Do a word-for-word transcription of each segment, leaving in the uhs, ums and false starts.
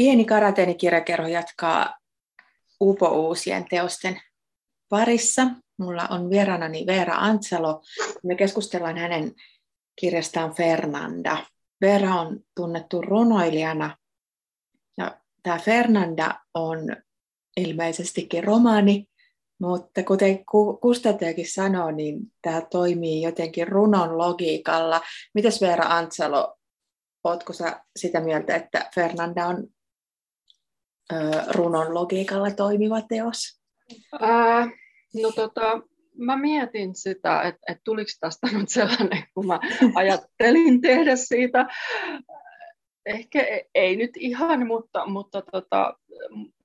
Pieni karateenikirjakerho jatkaa upouusien teosten parissa. Mulla on vieraanani Veera Antsalo. Me keskustellaan hänen kirjastaan Fernanda. Veera on tunnettu runoilijana. Ja tämä Fernanda on ilmeisestikin romaani, mutta kuten kustantajakin sanoo, niin tämä toimii jotenkin runon logiikalla. Mitäs Veera Antsalo, ootko sä sitä mieltä, että Fernanda on runon logiikalla toimiva teos? Ää, no tota, mä mietin sitä, että et tuliko tästä nyt sellainen, kun mä ajattelin tehdä siitä. Ehkä ei nyt ihan, mutta, mutta tota,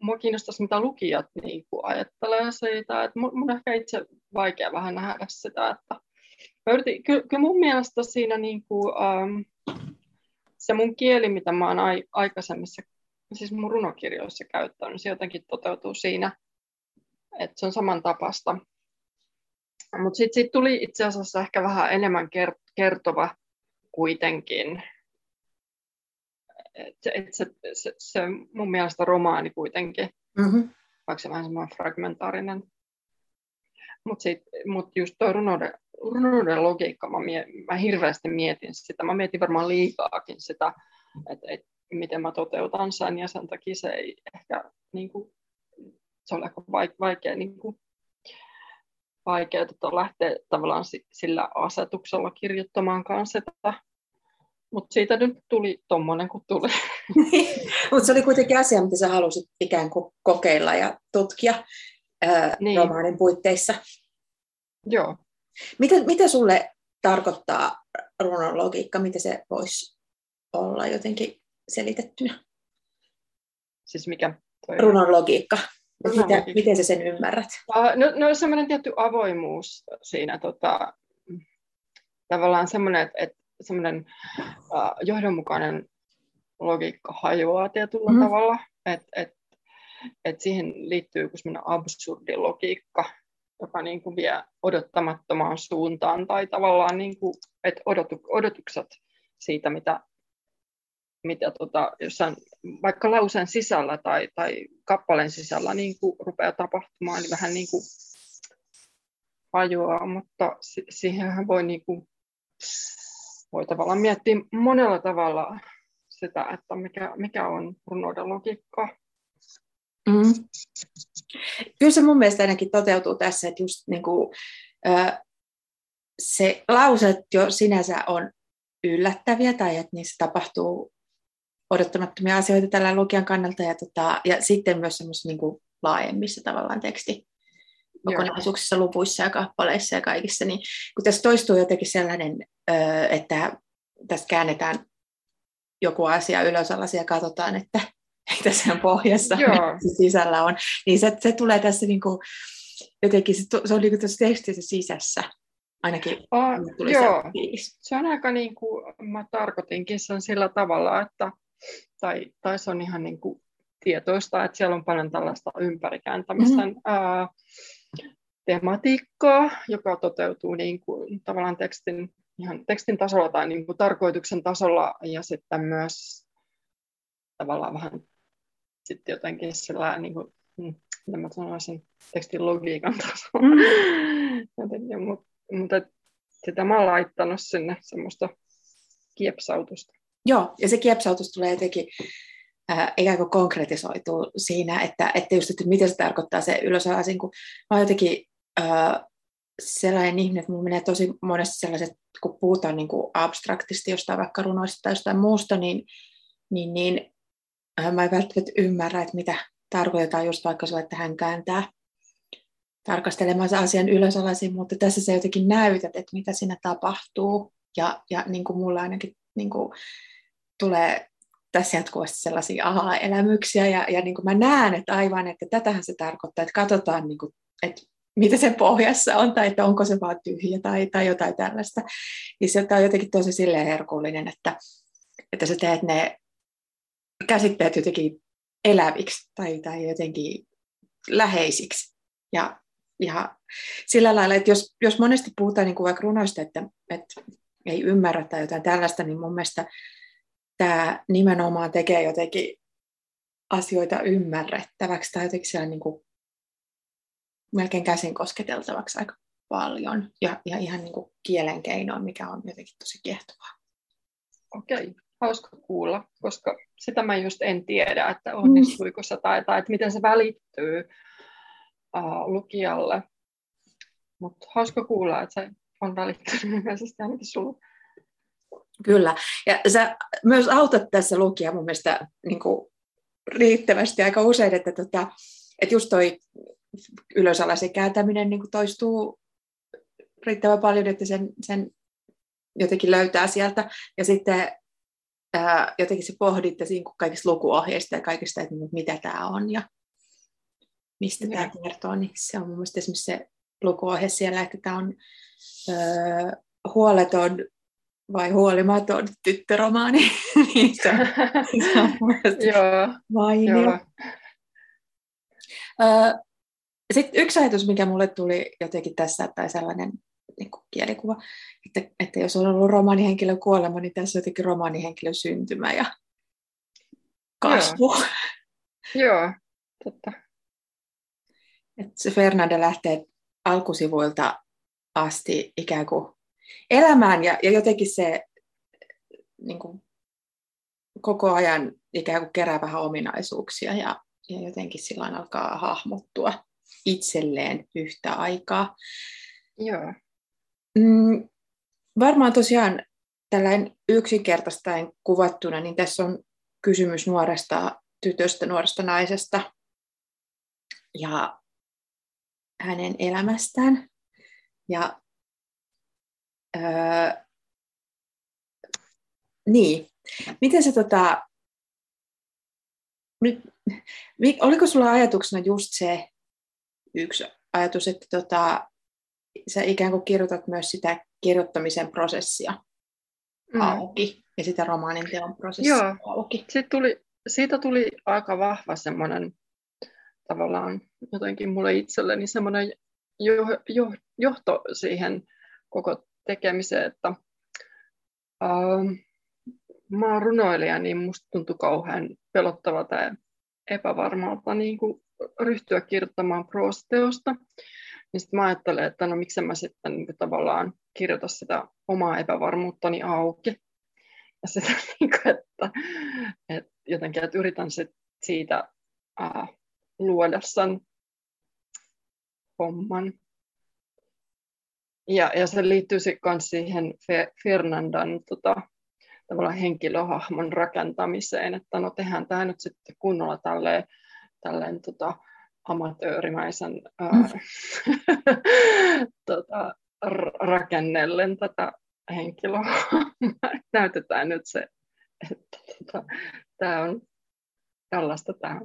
mua kiinnostaisi, mitä lukijat niin kuin ajattelee siitä. Et mun, mun ehkä itse vaikea vähän nähdä sitä. Että mä yritin, kyllä, kyllä mun mielestä siinä niin kuin, ähm, se mun kieli, mitä mä oon ai, aikaisemmissa siis mun runokirjoissa käyttänyt, se jotenkin toteutuu siinä, että se on samantapaista. Mutta sitten siitä tuli itse asiassa ehkä vähän enemmän kertova kuitenkin. Et se, et se, se, se mun mielestä romaani kuitenkin, mm-hmm. vaikka se vähän semmoinen fragmentaarinen. Mutta mut just tuo runouden, runouden logiikka, mä, mie, mä hirveästi mietin sitä. Mä mietin varmaan liikaakin sitä, että et, miten mä toteutan sen, ja sen takia se ei ehkä, niin kuin, se on aika vaikea, niin kuin, vaikea tota, lähteä tavallaan sillä asetuksella kirjoittamaankaan sitä. Mutta siitä nyt tuli tommonen, kun tuli. Mutta se oli kuitenkin asia, mitä sä halusit ikään kuin kokeilla ja tutkia ää, niin. romaanin puitteissa. Joo. Mitä, mitä sulle tarkoittaa runon logiikka? Mitä se voisi olla jotenkin selitettynä? Siis mikä? Toi... Runon logiikka. Runon mitä, logiikka. Miten sä sen ymmärrät? No, no semmoinen tietty avoimuus siinä. Tota, tavallaan semmoinen, että semmoinen uh, johdonmukainen logiikka hajoaa tietyllä mm. tavalla, että et, et siihen liittyy joku semmoinen absurdi logiikka, joka niin kuin vie odottamattomaan suuntaan, tai tavallaan niin kuin, et odotu, odotukset siitä, mitä, mitä tota, jossain, vaikka lauseen sisällä tai, tai kappaleen sisällä niin kuin rupeaa tapahtumaan, niin vähän niin kuin hajoaa, mutta si- siihenhän voi niin kuin voi tavallaan miettiä monella tavalla sitä, että mikä, mikä on runouden logiikka. Mm. Kyllä se mun mielestä ainakin toteutuu tässä, että just niin kuin, se lauset jo sinänsä on yllättäviä tai että niissä tapahtuu odottamattomia asioita tällä lukijan kannalta ja, tota, ja sitten myös semmoisissa niin kuin laajemmissa tavallaan teksti kokonaisuuksissa, luvuissa ja kappaleissa ja kaikissa, niin kun tässä toistuu jotenkin sellainen, että tässä käännetään joku asia ylös alas ja katsotaan, että mitä sen pohjassa sisällä on, niin se, se tulee tässä niin kuin, jotenkin, se on niin kuin tuossa tekstissä sisässä, ainakin A, tuli joo. se fiilis. Se on aika niin kuin, mä tarkoitinkin sen sillä tavalla, että, tai, tai se on ihan niin kuin tietoista, että siellä on paljon tällaista ympärikääntämisen mm-hmm. ää, tematiikkaa, joka toteutuu niin kuin, tavallaan tekstin, ihan tekstin tasolla tai niin kuin tarkoituksen tasolla ja sitten myös tavallaan vähän sitten jotenkin sillä niin kuin, mitä mä sanoisin, tekstin logiikan tasolla. Mm-hmm. Jotenkin, mutta, mutta sitä mä oon laittanut sinne semmoista kiepsautusta. Joo, ja se kiepsautus tulee jotenkin Äh, ikään kuin konkretisoituu siinä, että, että just, että mitä se tarkoittaa se ylösalaisin, kun mä oon jotenkin äh, sellainen ihminen, että mun menee tosi monesti sellaiset, kun puhutaan niin kuin abstraktisti jostain vaikka runoista tai jostain muusta, niin, niin, niin äh, mä en välttämättä ymmärrä, että mitä tarkoitetaan just vaikka sillä, että hän kääntää tarkastelemansa asian ylösalaisin, mutta tässä se jotenkin näytät, että mitä siinä tapahtuu, ja, ja niin kuin mulla ainakin niin kuin tulee tässä jatkuvasti sellaisia aha-elämyksiä, ja, ja niin kuin mä näen, että aivan, että tätähän se tarkoittaa, että katsotaan, niin kuin, että mitä sen pohjassa on, tai että onko se vaan tyhjä, tai, tai jotain tällaista. Ja se on jotenkin tosi silleen herkullinen, että, että sä teet ne käsitteet jotenkin eläviksi, tai, tai jotenkin läheisiksi. Ja, ja sillä lailla, että jos, jos monesti puhutaan niin kuin vaikka runoista, että, että ei ymmärrä tai jotain tällaista, niin mun mielestä tämä nimenomaan tekee jotenkin asioita ymmärrettäväksi tai jotenkin siellä niin kuin melkein käsin kosketeltavaksi aika paljon ja, ja ihan niin kuin kielen keinoin, mikä on jotenkin tosi kiehtovaa. Okei, hauska kuulla, koska sitä mä just en tiedä, että onnistuiko se tai, tai että miten se välittyy uh, lukijalle. Mutta hauska kuulla, että se on välittynyt yleisesti ainakin sulla. Kyllä, ja sä myös autat tässä lukijaa mun mielestä niin kuin riittävästi aika usein, että, tota, että just toi ylös-alaisen kääntäminen niin kuin toistuu riittävän paljon, että sen, sen jotenkin löytää sieltä. Ja sitten ää, jotenkin se pohditte siinä kaikista lukuohjeista ja kaikista, että mitä tämä on ja mistä tämä kertoo. Niin se on mun mielestä esimerkiksi se lukuohje siellä, että tämä on ää, huoleton vai huolimaton tyttöromaani. Niin se on, se on mun mielestä mainio. Sitten yksi ajatus, mikä mulle tuli jotenkin tässä, tai sellainen niin kuin kielikuva, että, että jos on ollut romaanihenkilön kuolema, niin tässä on jotenkin romaanihenkilön syntymä ja kasvu. Joo, Joo. Totta. Et se Fernanda lähtee alkusivuilta asti ikään kuin elämään, ja, ja jotenkin se niin kuin koko ajan ikään kuin kerää vähän ominaisuuksia, ja, ja jotenkin silloin alkaa hahmottua itselleen yhtä aikaa. Joo. Mm, varmaan tosiaan tällainen yksinkertaistaen kuvattuna, niin tässä on kysymys nuoresta tytöstä, nuoresta naisesta ja hänen elämästään. Ja, öö, niin, miten se tota, oliko sulla ajatuksena just se yksi ajatus, että tota, sä ikään kuin kirjoitat myös sitä kirjoittamisen prosessia mm. auki ja sitä romaanin teon prosessia Joo. auki. Siitä tuli, siitä tuli aika vahva semmoinen tavallaan jotenkin mulle itselleni semmoinen jo, jo, johto siihen koko tekemiseen, että äh, mä oon runoilija, niin musta tuntui kauhean pelottavalta ja epävarmalta niin kuin ryhtyä kirjoittamaan proosateosta. Niin sitten mä ajattelen, että no miksen mä sitten niin kuin tavallaan kirjoita sitä omaa epävarmuuttani auki. Ja sitä, niin kuin, että, että jotenkin, että yritän sit siitä ää, luoda sen homman. Ja, ja se liittyy sitten myös siihen Fe, Fernandan tota, tavallaan henkilöhahmon rakentamiseen, että no tehdään tämä nyt sitten kunnolla tälleen, tälleen tota, amatöörimäisen ää, mm. tota, rakennellen tätä henkilöä. Näytetään nyt se, että tota, tämä on tällaista tämä.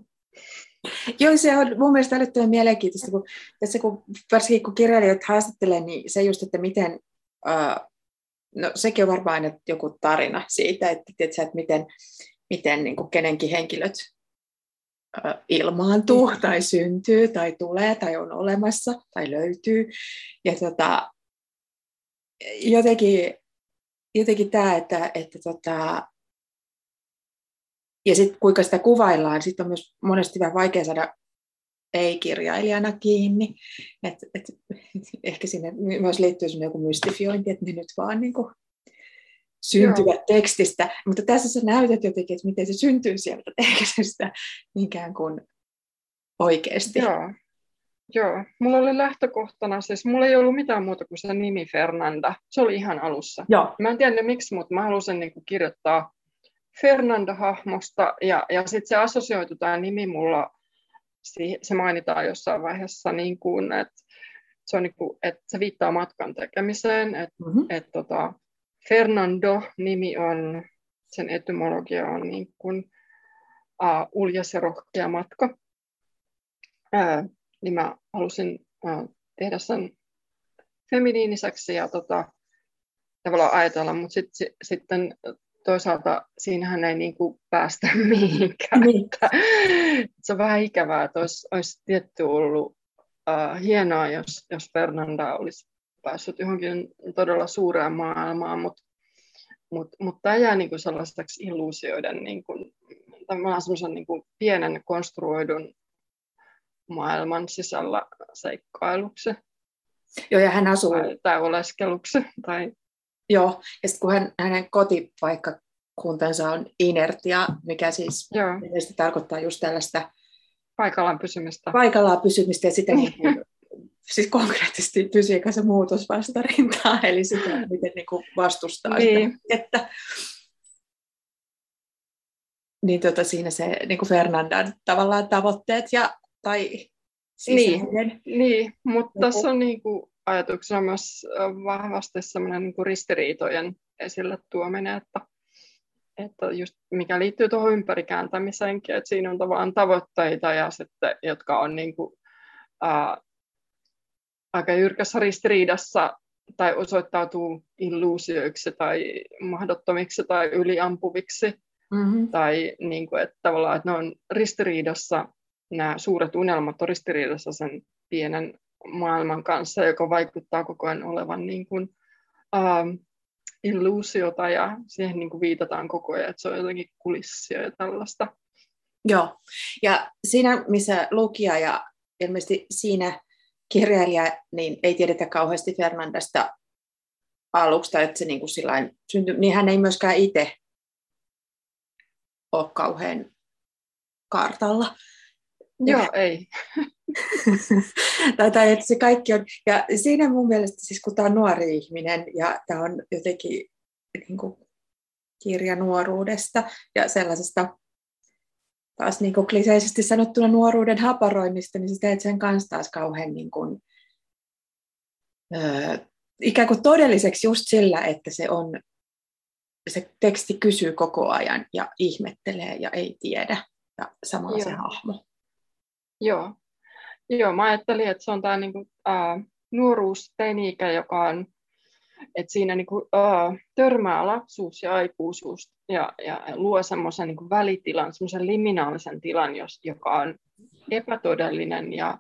Joo, se on mun mielestä älyttömän mielenkiintoista, kun, tässä kun varsinkin kun kirjailijat haastattelee, niin se just, että miten, ää, no sekin on varmaan aina joku tarina siitä, että, että, että miten, miten niin kuin kenenkin henkilöt ilmaantuu tai syntyy tai tulee tai on olemassa tai löytyy. Ja tota, jotenkin, jotenkin tämä, että, että tota, ja sitten kuinka sitä kuvaillaan, sitten on myös monesti vähän vaikea saada ei-kirjailijana kiinni. Et, et, ehkä sinne myös liittyy joku mystifiointi, että ne nyt vaan niin kuin syntyvät Joo. tekstistä, mutta tässä sä näytät jotenkin, että miten se syntyy sieltä tekstistä ikään kuin oikeasti. Joo. Joo, mulla oli lähtökohtana, siis mulla ei ollut mitään muuta kuin se nimi Fernanda, se oli ihan alussa. Joo. Mä en tiedä miksi, mutta mä halusin niinku kirjoittaa Fernanda-hahmosta ja, ja sitten se assosioitu tämä nimi mulla, se mainitaan jossain vaiheessa, niin kuin, että se, on niinku, että se viittaa matkan tekemiseen, että mm-hmm. et, tota, Fernando-nimi on, sen etymologia on niin kuin uh, uljas ja rohkea matka. Uh, niin mä halusin uh, tehdä sen feminiiniseksi ja tota, tavallaan ajatella, mutta sit, sit, sitten toisaalta siinähän ei niin kuin päästä mihinkään. Mm. Se on vähän ikävää, että olisi, olisi tietty ollut uh, hienoa, jos, jos Fernanda olisi päässyt johonkin todella suureen maailmaan, mutta mut, mut tämä jää niinku sellaiseksi illuusioiden niinku tavallaan semmoisen niin kuin pienen konstruoidun maailman sisällä seikkailuksi. Joo, ja hän asuu... Tai, tai oleskeluksi. Tai... Joo, ja sitten kun hän, hänen kotipaikkakuntansa on inertia, mikä siis mielestäni tarkoittaa just tällaista... Paikallaan pysymistä. Paikallaan pysymistä ja sitä niin kuin, siis konkreettisesti fysiikassa muutosvastarintaa, eli sitä, miten niin kuin vastustaa niin. Sitä. Että... Niin tuota, siinä se niin kuin Fernandan tavallaan tavoitteet ja... Tai niin, niin, mutta tässä on niin kuin ajatuksena myös vahvasti semmoinen niin kuin ristiriitojen esille tuominen, että, että just mikä liittyy tuohon ympärikääntämiseenkin, että siinä on tavallaan tavoitteita, ja sitten, jotka on niin kuin, ää, aika jyrkässä ristiriidassa tai osoittautuu illuusioiksi tai mahdottomiksi tai yliampuviksi, mm-hmm. tai niin kuin, että tavallaan että ne on ristiriidassa. Nämä suuret unelmat on ristiriidassa sen pienen maailman kanssa, joka vaikuttaa koko ajan olevan niin kuin, ähm, illuusiota, ja siihen niin kuin viitataan koko ajan, että se on jotenkin kulissia ja tällaista. Joo, ja siinä missä lukija ja ilmeisesti siinä kirjailija, niin ei tiedetä kauheasti Fernandasta aluksi, että se niin kuin sillain syntyy, niin hän ei myöskään itse ole kauhean kartalla. Joo, ei. tai, tai että se kaikki on, ja siinä mun mielestä, siis kun tämä on nuori ihminen, ja tämä on jotenkin niin kuin, kirja nuoruudesta, ja sellaisesta taas niin kuin kliseisesti sanottuna nuoruuden haparoinnista, niin sä teet sen kanssa taas kauhean niin kuin, ö, ikään kuin todelliseksi just sillä, että se on, se teksti kysyy koko ajan, ja ihmettelee, ja ei tiedä, ja samalla Joo. se hahmo. Joo. Joo, mä ajattelin, että se on tämä niinku, äh, nuoruusteini-ikä, joka on, että siinä niinku, äh, törmää lapsuus ja aikuisuus ja, ja luo semmoisen niinku välitilan, semmoisen liminaalisen tilan, jos, joka on epätodellinen ja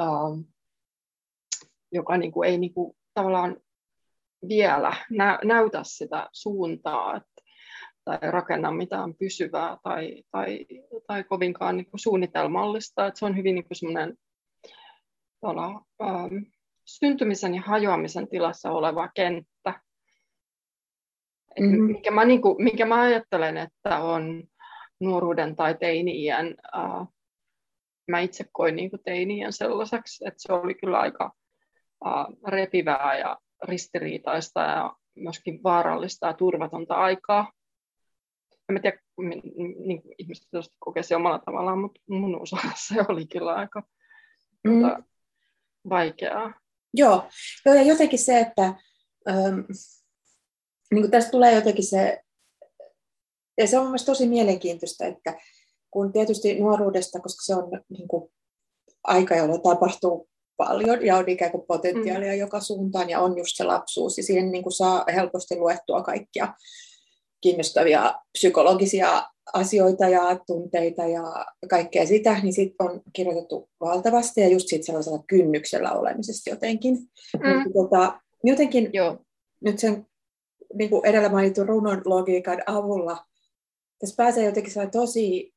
äh, joka niinku, ei niinku, tavallaan vielä nä- näytä sitä suuntaa. Et, tai rakenna mitään pysyvää tai, tai, tai kovinkaan niin kuin suunnitelmallista. Et se on hyvin niin kuin semmoinen tuolla, ähm, syntymisen ja hajoamisen tilassa oleva kenttä, mm-hmm. minkä, mä, niin kuin, minkä mä ajattelen, että on nuoruuden tai teini-iän. Äh, mä itse koin niin kuin teini-iän sellaiseksi, että se oli kyllä aika äh, repivää ja ristiriitaista ja myöskin vaarallista ja turvatonta aikaa. En tiedä, niin kuin ihmiset tietysti kokesi omalla tavallaan, mutta mun osalla se oli kyllä aika mm. tota, vaikeaa. Joo, ja jotenkin se, että ähm, niin kuin tässä tulee jotenkin se, ja se on mielestäni tosi mielenkiintoista, että kun tietysti nuoruudesta, koska se on niin kuin aika, jolloin tapahtuu paljon ja on ikään kuin potentiaalia mm. joka suuntaan ja on just se lapsuus, ja siihen niin kuin saa helposti luettua kaikkia kiinnostavia psykologisia asioita ja tunteita ja kaikkea sitä, niin sit on kirjoitettu valtavasti ja just siitä sellaisella kynnyksellä olemisesta jotenkin. Mm. Mutta tota, jotenkin Joo. nyt sen niin kuin edellä mainitun runon logiikan avulla tässä pääsee jotenkin tosi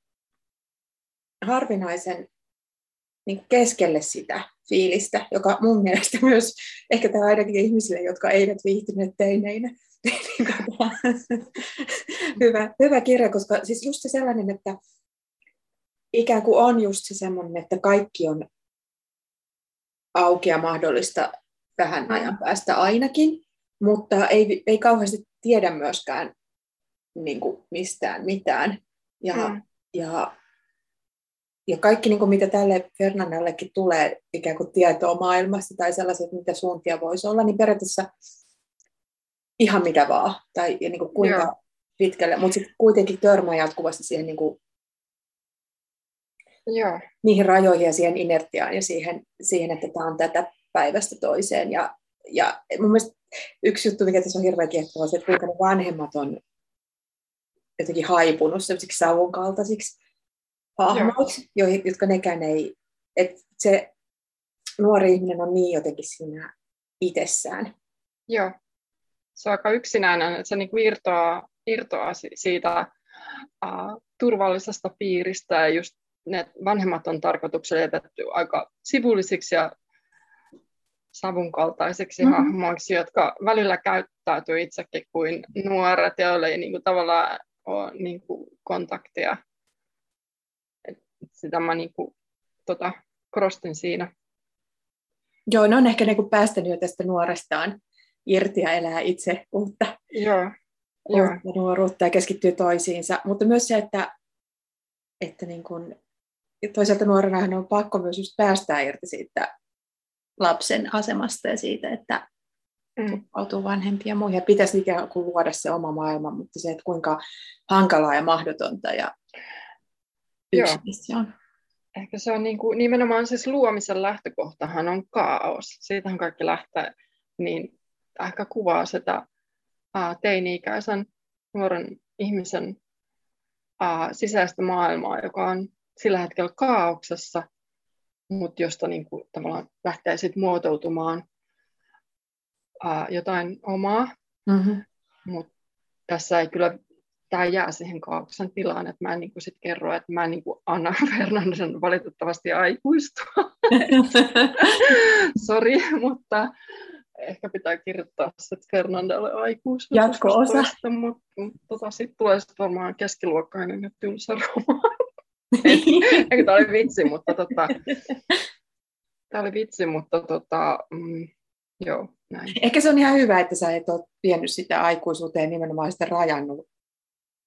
harvinaisen niin keskelle sitä fiilistä, joka mun mielestä myös, ehkä tämä ainakin ihmisille, jotka eivät viihtyneet teineinä, hyvä, hyvä kirja, koska siis just se sellainen, että ikään kuin on just se sellainen, että kaikki on auki ja mahdollista vähän ajan päästä ainakin, mutta ei, ei kauheasti tiedä myöskään niin kuin mistään mitään. Ja, mm. ja, ja kaikki, niin kuin mitä tälle Fernandallekin tulee ikään kuin tietoa maailmasta tai sellaiset, mitä suuntia voisi olla, niin periaatteessa ihan mitä vaan, tai niin kuin kuinka Joo. pitkälle, mutta sitten kuitenkin törmää jatkuvasti siihen, niin kuin, Joo. niihin rajoihin ja siihen inertiaan ja siihen, siihen että tämä on tätä päivästä toiseen. Ja, ja mun mielestä yksi juttu, mikä tässä on hirveän kiehtova, on se, että kuinka ne vanhemmat on jotenkin haipunut sellaisiksi savun kaltaisiksi hahmoiksi, jotka nekään ei, että se nuori ihminen on niin jotenkin siinä itsessään. Joo. Se on aika yksinäinen, että se niin kuin irtoaa, irtoaa siitä uh, turvallisesta piiristä, ja just ne vanhemmat on tarkoituksella jätetty aika sivullisiksi ja savunkaltaiseksi mm-hmm. hahmoiksi, jotka välillä käyttäytyy itsekin kuin nuoret, joilla ei niin kuin, tavallaan ole niin kuin, kontaktia. Et sitä mä niin kuin, tota, korostin siinä. Joo, ne on ehkä niin kuin, päästänyt jo tästä nuorestaan irti ja elää itse uutta, Joo. uutta Joo. nuoruutta ja keskittyy toisiinsa. Mutta myös se, että, että niin kuin, toisaalta nuorena on pakko myös just päästää irti siitä lapsen asemasta ja siitä, että tuppautuu vanhempia ja muihin. Pitäisi ikään kuin luoda se oma maailma, mutta se, että kuinka hankalaa ja mahdotonta ja yksilöistä se on. Ehkä se on niin kuin, nimenomaan siis luomisen lähtökohtahan on kaaos. Siitähän kaikki lähtee, niin ehkä kuvaa sitä ää, teini-ikäisen nuoren ihmisen ää, sisäistä maailmaa, joka on sillä hetkellä kaauksessa, mutta josta niin kuin, tavallaan lähtee sit muotoutumaan ää, jotain omaa. Mm-hmm. Mutta tässä ei kyllä, tämä jää siihen kaauksen tilaan, että mä en niin kuin sit kerro, että mä en niin kuin anna Fernandan valitettavasti aikuistua. Sori, mutta ehkä pitää kirjoittaa sitten Fernandalle aikuisuus. Jatko-osa. Mutta mut, tota, sitten tulee sit varmaan keskiluokkainen ja tylsä romaani. Eikä tämä oli vitsi, mutta tota, tämä oli vitsi, mutta tota, mm, joo, näin. Ehkä se on ihan hyvä, että sä et ole vienyt sitä aikuisuuteen nimenomaan sitä rajannut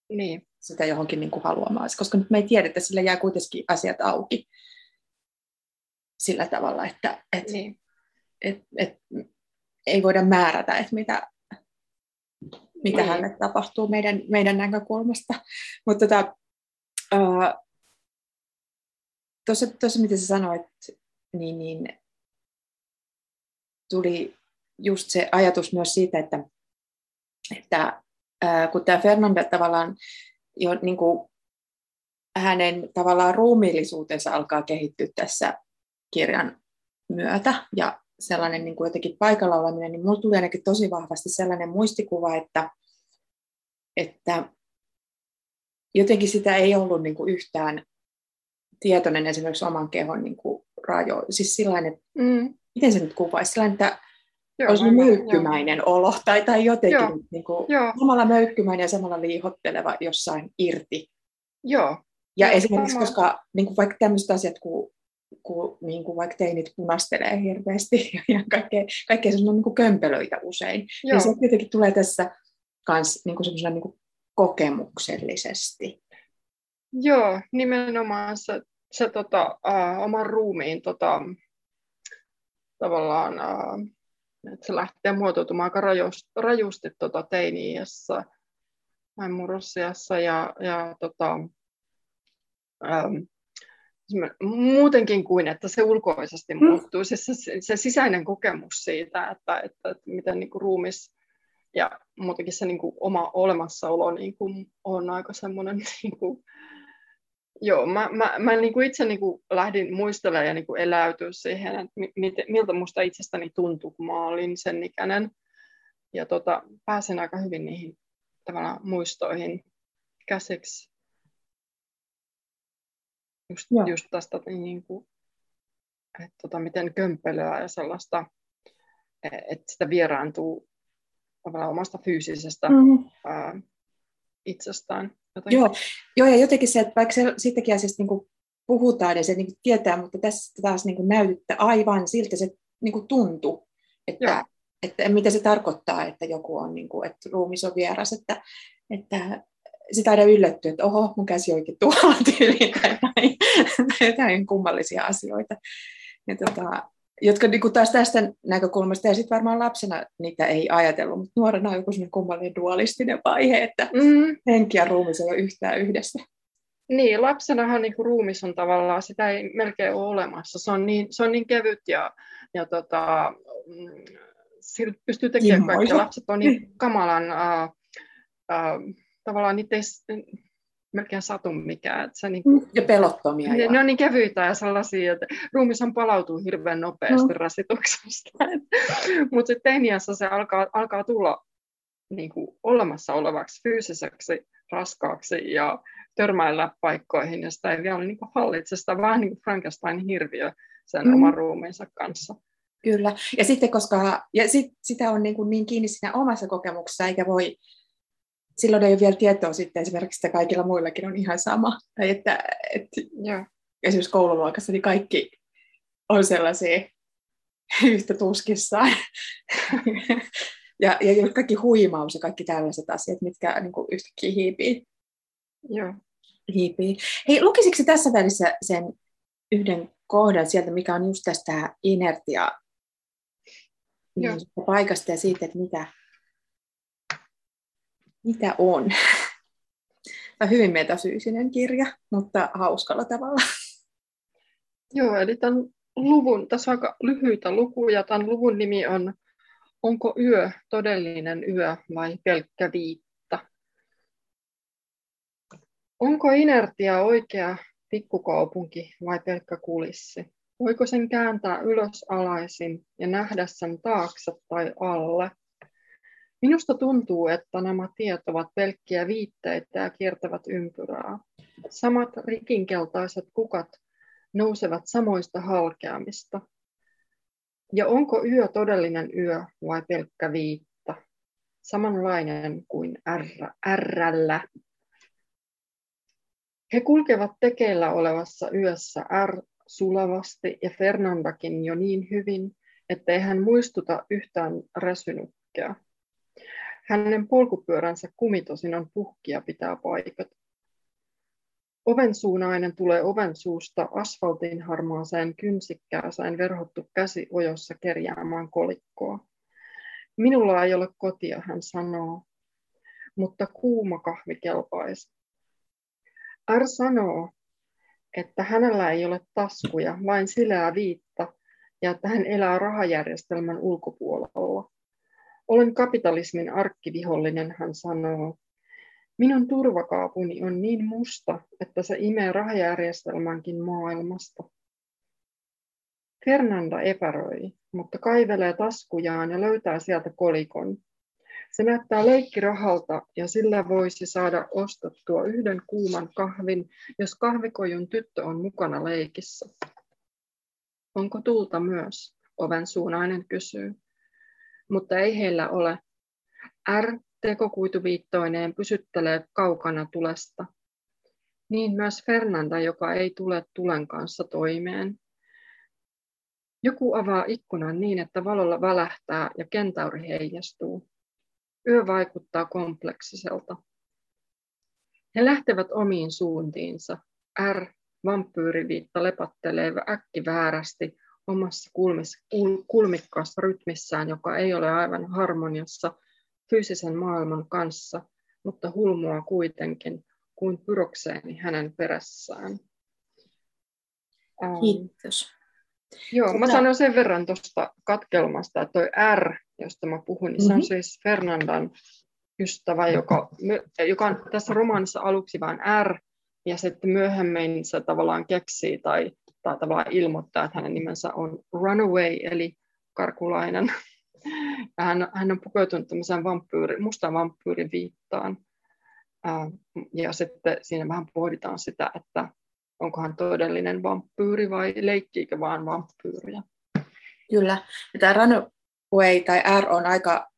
niin. sitä johonkin niin kuin haluamaan, koska nyt me ei tiedetä, sillä jää kuitenkin asiat auki sillä tavalla, että et, niin. et, et, et, ei voida määrätä, että mitä, mitä niin. hänelle tapahtuu meidän, meidän näkökulmasta, mutta tota, Uh, tuossa, tuossa, mitä sä sanoit, niin, niin tuli just se ajatus myös siitä, että, että uh, kun tämä Fernanda tavallaan jo niin kuin, hänen tavallaan ruumiillisuutensa alkaa kehittyä tässä kirjan myötä ja sellainen niin kuin jotenkin paikalla oleminen, niin mulle tuli ainakin tosi vahvasti sellainen muistikuva, että, että jotenkin sitä ei ollut niin kuin yhtään tietoinen esimerkiksi oman kehon niin kuin rajo. Siis sillainen, mm. miten se nyt kuvaisi? Sillainen, että joo, olisi aivan, möykkymäinen joo. olo tai, tai jotenkin niin kuin, samalla möykkymäinen ja samalla liihotteleva jossain irti. Joo. Ja joo, esimerkiksi, sama. Koska niin kuin vaikka tämmöiset asiat, kun, kun niin kuin vaikka teinit punastelee hirveästi ja kaikkea, kaikkea semmoinen niin kuin kömpelöitä usein, joo. niin se jotenkin tulee tässä kans niin kuin semmoisena niin kuin kokemuksellisesti. Joo, nimenomaan se, se tota, uh, oman ruumiin tota, tavallaan, uh, että se lähtee muotoutumaan aika rajusti, rajusti tota, teini-iässä tai murrosiässä ja, ja tota, um, muutenkin kuin, että se ulkoisesti muuttuu. Mm. Siis se, se sisäinen kokemus siitä, että, että, että miten niin kuin ruumis ja muutenkin se niin kuin, oma olemassaolo niin kuin, on aika semmoinen, niin kuin, joo, mä, mä, mä niin kuin itse niin kuin, lähdin muistelemaan ja niin kuin, eläytyä siihen, että mit, miltä musta itsestäni tuntui, kun mä olin sen ikäinen. Ja tota, pääsin aika hyvin niihin tavallaan muistoihin käsiksi. Just, just tästä, niin kuin, että tota, miten kömpelöä ja sellaista, että sitä vieraantuu tavallaan omasta fyysisestä mm-hmm. ää, itsestään. Joo. Joo, ja jotenkin se, että vaikka se, siitäkin asiasta niin puhutaan ja se niin tietää, mutta tässä taas niin näyttää aivan siltä se niin tuntuu, että, että mitä se tarkoittaa, että joku on, niin kuin, että ruumis on vieras, että, että sitä aina yllättyy, että oho, mun käsi oikein tuolla tyyliin tai, tai, tai jotain kummallisia asioita. Ja, tota, jotka niin kuin taas tästä näkökulmasta, ja sitten varmaan lapsena niitä ei ajatellut, mutta nuorena on joku sellainen kummallinen dualistinen vaihe, että mm. henki ja ruumis ei ole yhtään yhdessä. Niin, lapsenahan niin kuin ruumis on tavallaan, sitä ei melkein ole olemassa. Se on niin, se on niin kevyt ja, ja tota, sillä pystyy tekemään kaikkea. Lapset on niin kamalan, äh, äh, tavallaan niitä ei melkein satu mikään. Että se niin kuin, ja pelottomia. Ne, ne on niin kevyitä ja sellaisia, että ruumishan palautuu hirveän nopeasti no. rasituksesta. Mutta sitten teiniässä se alkaa, alkaa tulla niin kuin, olemassa olevaksi fyysiseksi raskaaksi ja törmäillä paikkoihin, ja sitä ei vielä niin kuin hallitse, sitä vähän niin kuin Frankenstein-hirviö sen mm. oman ruumiinsa kanssa. Kyllä, ja sitten koska ja sit, sitä on niin, kuin niin kiinni siinä omassa kokemuksessa, eikä voi, silloin ei ole vielä tietoa sitten esimerkiksi, että kaikilla muillakin on ihan sama. Tai että, että yeah. esimerkiksi koululuokassa niin kaikki on sellaisia yhtä tuskissaan. ja, ja kaikki huimaus ja kaikki tällaiset asiat, mitkä niin kuin yhtäkkiä hiipii. Joo. Hiipii. Hei, lukisitko tässä välissä sen yhden kohdan sieltä, mikä on just tästä inertia niin paikasta ja siitä, että mitä, mitä on? Tämä on hyvin metasyysinen kirja, mutta hauskalla tavalla. Joo, eli tämän luvun, tässä on aika lyhyitä lukuja. Tämän luvun nimi on Onko yö todellinen yö vai pelkkä viikko? Onko inertia oikea pikkukaupunki vai pelkkä kulissi? Voiko sen kääntää ylös alaisin ja nähdä sen taakse tai alle? Minusta tuntuu, että nämä tiet ovat pelkkiä viitteitä ja kiertävät ympyrää. Samat rikinkeltaiset kukat nousevat samoista halkeamista. Ja onko yö todellinen yö vai pelkkä viitta? Samanlainen kuin R:llä. He kulkevat tekeillä olevassa yössä R sulavasti ja Fernandakin jo niin hyvin, ettei hän muistuta yhtään räsynukkeja. Hänen polkupyöränsä kumitosin on puhkia pitää paikat. Ovensuunainen tulee oven suusta asfaltin harmaaseen kynsikkääseen verhottu käsi ojossa kerjäämään kolikkoa. Minulla ei ole kotia, hän sanoo, mutta kuuma kahvi kelpaisi. R sanoo, että hänellä ei ole taskuja, vain sileä viitta, ja että hän elää rahajärjestelmän ulkopuolella. Olen kapitalismin arkkivihollinen, hän sanoo. Minun turvakaapuni on niin musta, että se imee rahajärjestelmänkin maailmasta. Fernanda epäröi, mutta kaivelee taskujaan ja löytää sieltä kolikon. Se näyttää leikkirahalta ja sillä voisi saada ostettua yhden kuuman kahvin, jos kahvikojun tyttö on mukana leikissä. Onko tulta myös? Oven suunainen kysyy. Mutta ei heillä ole. R tekokuituviittoineen pysyttelee kaukana tulesta. Niin myös Fernanda, joka ei tule tulen kanssa toimeen. Joku avaa ikkunan niin, että valolla välähtää ja kentauri heijastuu. Yö vaikuttaa kompleksiselta. He lähtevät omiin suuntiinsa. R, vampyyriviitta, lepattelee äkkiväärästi omassa kulmis, kul, kulmikkaassa rytmissään, joka ei ole aivan harmoniassa fyysisen maailman kanssa, mutta hulmua kuitenkin kuin pyrokseeni hänen perässään. Kiitos. Joo, mä sanon sen verran tuosta katkelmasta, että toi R, josta mä puhun, niin se on mm-hmm. siis Fernandan ystävä, joka, joka on tässä romaanissa aluksi vain R, ja sitten myöhemmin se tavallaan keksii tai, tai tavallaan ilmoittaa, että hänen nimensä on Runaway, eli karkulainen. Ja hän, hän on pukeutunut tämmöiseen vampyyri, mustaan vampyyrin viittaan, ja sitten siinä vähän pohditaan sitä, että onkohan todellinen vampyyri vai leikkiikö vaan vampyyriä? Kyllä. Tämä Runaway tai R on aika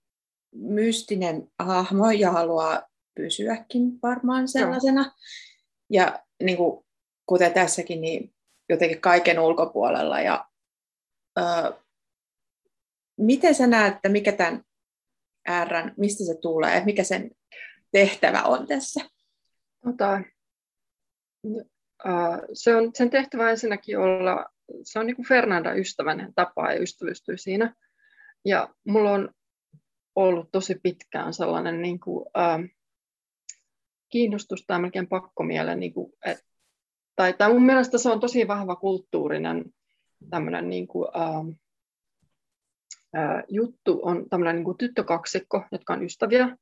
mystinen hahmo ja haluaa pysyäkin varmaan sellaisena. Joo. Ja niin kuin, kuten tässäkin, niin jotenkin kaiken ulkopuolella. Ja, öö, miten sä näet, että mikä tämän R:n, mistä se tulee ja mikä sen tehtävä on tässä? Tota... Se on, sen tehtävä ensinnäkin olla, se on niin kuin Fernanda ystävänen tapa ja ystävystyy siinä. Ja mulla on ollut tosi pitkään sellainen niin kuin, ä, kiinnostus tai melkein pakkomielen. Niin kuin, et, tai, tai mun mielestä se on tosi vahva kulttuurinen tämmönen, niin kuin, ä, ä, juttu. On tämmöinen niin kuin tyttökaksikko, jotka on ystäviä.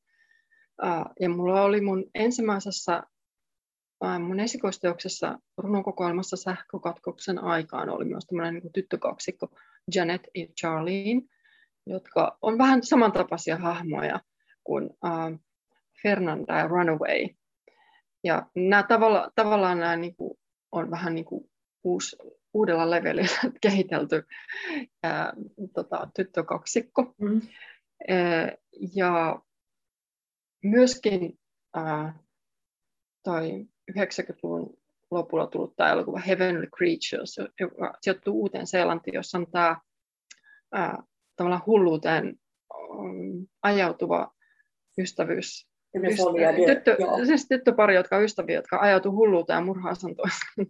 Ä, ja mulla oli mun ensimmäisessä... Mun esikoisteoksessa runokokoelmassa sähkökatkoksen aikaan oli myös tämmöinen niin kuin tyttökaksikko Janet ja Charlene, jotka on vähän samantapaisia hahmoja kuin äh, Fernanda ja Runaway. Ja nämä tavalla, tavallaan nämä niin kuin, on vähän niin kuin uusi, uudella levelillä kehitelty ää, tota, tyttökaksikko. Mm. Ää, ja myöskin ää, toi yhdeksänkymmentäluvun lopulla tullut tämä elokuva Heavenly Creatures, joka sijoittuu Uuteen-Seelantiin, jossa on tämä ää, tavallaan hulluuteen ajautuva ystävyys. Tyttö, siis tyttöpari, jotka on ystäviä, jotka ajautuu hulluuteen ja murhaansa toisen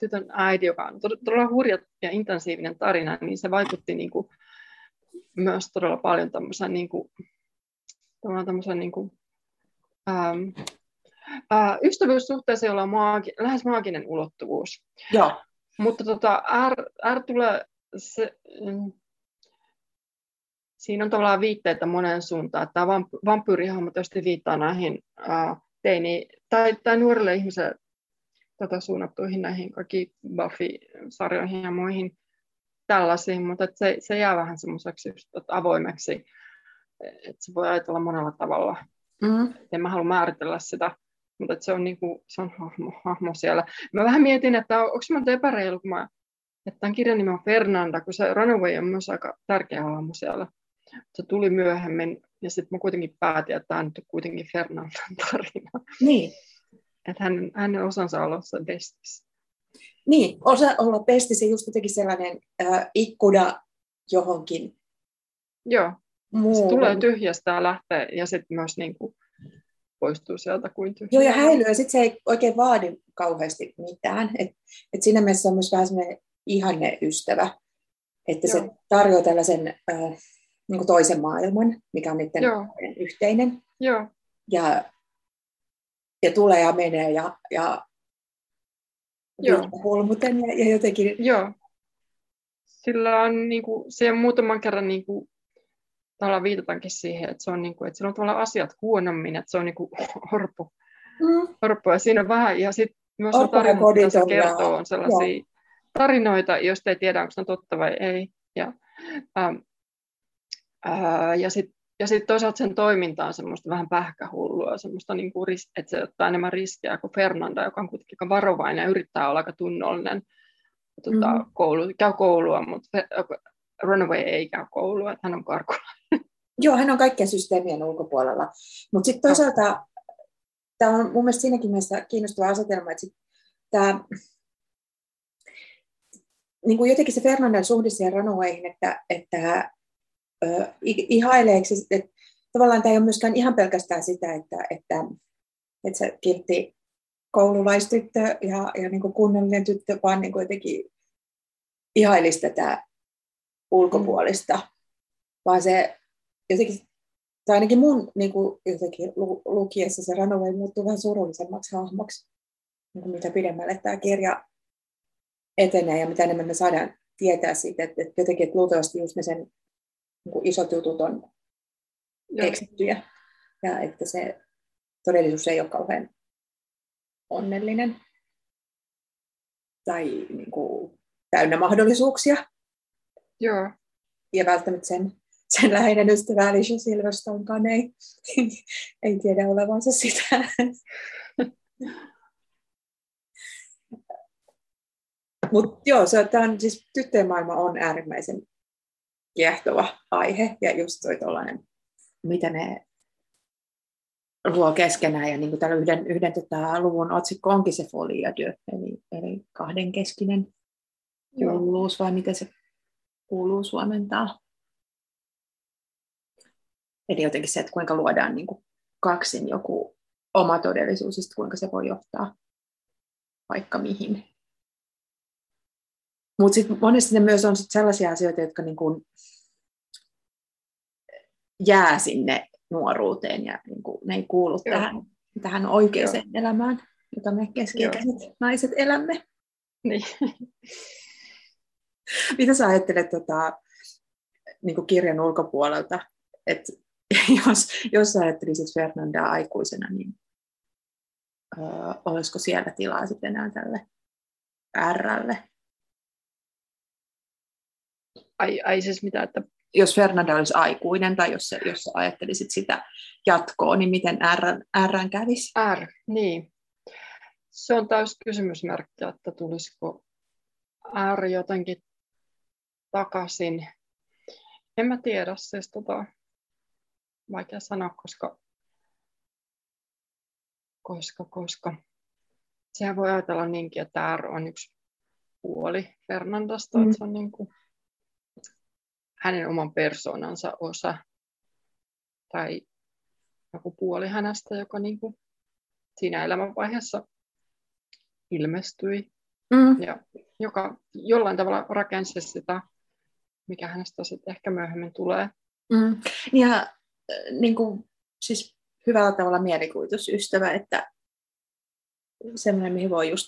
tytön äiti, joka on todella hurja ja intensiivinen tarina, niin se vaikutti niin kuin myös todella paljon tämmöisen niin kuin, niin kuin, ähm, äh, ystävyyssuhteeseen, jolla on maagi, lähes maaginen ulottuvuus. Joo. Mutta tota, R, R tulee se... Siinä on tavallaan viitteitä moneen suuntaan. Tämä vampyyrihahmo tietysti viittaa näihin ää, teini- tai, tai nuorille ihmisille tätä suunnattuihin näihin kaikki Buffy-sarjoihin ja muihin tällaisiin, mutta et se, se jää vähän semmoiseksi avoimeksi, että se voi ajatella monella tavalla. Mm-hmm. En mä halua määritellä sitä, mutta se on, niinku, se on hahmo, hahmo siellä. Mä vähän mietin, että on, onko mä nyt epäreilu, kun mä, että tämän kirjan nimi on Fernanda, kun se Runaway on myös aika tärkeä hahmo siellä. Se tuli myöhemmin, ja sitten mä kuitenkin päätin, että tämä on nyt kuitenkin Fernandan tarina. Niin. Että hänen, hänen osansa olla se bestis. Niin, osa olla bestis ja just jotenkin sellainen äh, ikkuna johonkin. Joo. Muuhun. Se tulee tyhjästä ja lähtee, ja sitten myös niin kuin poistuu sieltä kuin tyhjä. Joo, ja häilyy, ja sitten se ei oikein vaadi kauheasti mitään. Että et siinä mielessä on myös vähän sellainen ihanne ystävä, että Joo. se tarjoaa tällaisen... Äh, niin kuin toisen maailman, mikä on niiden Joo. yhteinen. Joo. Ja, ja tulee ja menee ja, ja kulmuten ja, ja jotenkin. Joo. Sillä on niin kuin, se muutaman kerran niin kuin, tavallaan viitatankin siihen, että se on niin kuin, että sillä on tavallaan asiat huonommin, että se on niin kuin orpo. Mm. Orpo ja siinä on vähän, ja sitten myös on tarinoita, mitä se kertoo, on sellaisia Joo. tarinoita, joista ei tiedä, onko se totta vai ei. Ja, ähm, Ja sitten sit toisaalta sen toiminta on semmoista vähän pähkähullua, semmoista niinku, että se ottaa enemmän riskejä kuin Fernanda, joka on kuitenkin varovainen ja yrittää olla aika tunnollinen. Tota, mm-hmm. koulu, käy koulua, mutta Runaway ei käy koulua, että hän on karkulainen. Joo, hän on kaikkien systeemien ulkopuolella. Mutta sitten toisaalta tämä on mun mielestä siinäkin mielessä kiinnostava asetelma, että tämä... Niin jotenkin se Fernandan suhde siihen Runawayhin, että... että ihaileeksi, että tavallaan tämä ei ole myöskään ihan pelkästään sitä, että, että, että se kiltti koululaistyttö ja, ja niin kuin kunnollinen tyttö, vaan niin kuin jotenkin ihailisi tätä ulkopuolista, vaan se jotenkin, tai ainakin mun niin kuin jotenkin lukiessa se Runaway muuttuu vähän surullisemmaksi hahmoksi, niin kuin mitä pidemmälle tämä kirja etenee ja mitä enemmän me saadaan tietää siitä, että, että jotenkin, että luultavasti just me sen isot jutut on keksittyjä ja että se todellisuus ei ole kauhean onnellinen tai niin kuin, täynnä mahdollisuuksia. Joo. Ja välttämättä sen, sen läheinen ystävä Alicia Silverstonekaan ei, ei tiedä olevansa sitä. Mut joo, se on, siis tyttöjen maailma on äärimmäisen kiehtova aihe ja just toi tollainen, mitä ne luo keskenään. Ja niin kuin täällä yhden, yhden tota luvun otsikko onkin se foliatyö, eli, eli kahdenkeskinen jouluus, vai mitä se kuuluu suomentaa. Eli jotenkin se, että kuinka luodaan niin kuin kaksin joku oma todellisuus, ja kuinka se voi johtaa vaikka mihin. Mutta sitten monesti ne myös on sit sellaisia asioita, jotka niinku jää sinne nuoruuteen ja niinku ne ei kuulu Joo. tähän, tähän oikeaan Joo. elämään, jota me keski-ikäiset naiset elämme. Niin. Mitä sä ajattelet tota, niinku kirjan ulkopuolelta, että jos, jos sä ajattelisit Fernandaa aikuisena, niin ö, olisiko siellä tilaa sitten enää tälle R:lle? Ai, ai siis mitä, että... Jos Fernanda olisi aikuinen tai jos, jos ajattelisit sitä jatkoa, niin miten R kävisi? R, niin. se on täysi kysymysmerkki, että tulisiko ääri jotenkin takaisin. En mä tiedä, siis tota, vaikea sanoa, koska, koska, koska. Sehän voi ajatella niinkin, että ääri on yksi puoli Fernandasta, mm. että se on niin kuin hänen oman persoonansa osa tai joku puoli hänestä, joka niin kuin siinä elämänvaiheessa ilmestyi mm. ja joka jollain tavalla rakensi sitä, mikä hänestä sitten ehkä myöhemmin tulee. Mm. Ja niin kuin, siis hyvällä tavalla mielikuvitusystävä, että semmoinen, mihin voi just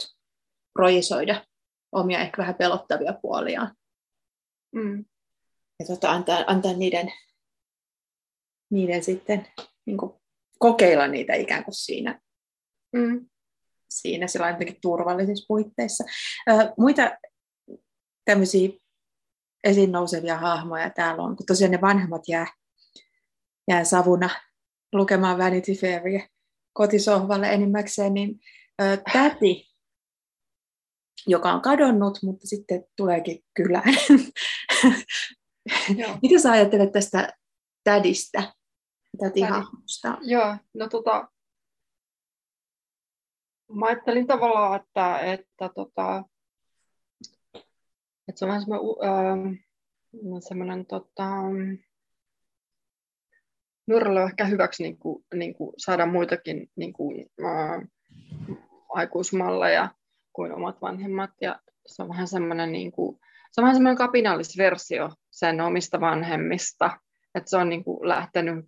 projisoida omia ehkä vähän pelottavia puoliaan. Mm. Ja tota, antaa, antaa niiden, niiden sitten niin kuin kokeilla niitä ikään kuin siinä. Mm. Siinä sillä jotenkin turvallisissa puitteissa. Äh, muita tämmöisiä esiin nousevia hahmoja täällä on, kun tosiaan ne vanhemmat jää, jää savuna lukemaan Vanity Fairia kotisohvalle enimmäkseen, niin äh, täti, joka on kadonnut, mutta sitten tuleekin kylään. Mitä sä ajattelet tästä tädistä, tätihahmosta? Joo, no tota... Mä ajattelin tavallaan, että, että, tota, että se on vähän semmoinen, äh, semmoinen tota, nuorelle on ehkä hyväksi niin kuin, niin kuin saada muitakin niin kuin, äh, aikuismalleja kuin omat vanhemmat. Ja se on vähän semmoinen, niin kuin, se on vähän semmoinen kapinallisversio sen omista vanhemmista. Että se on niin kuin lähtenyt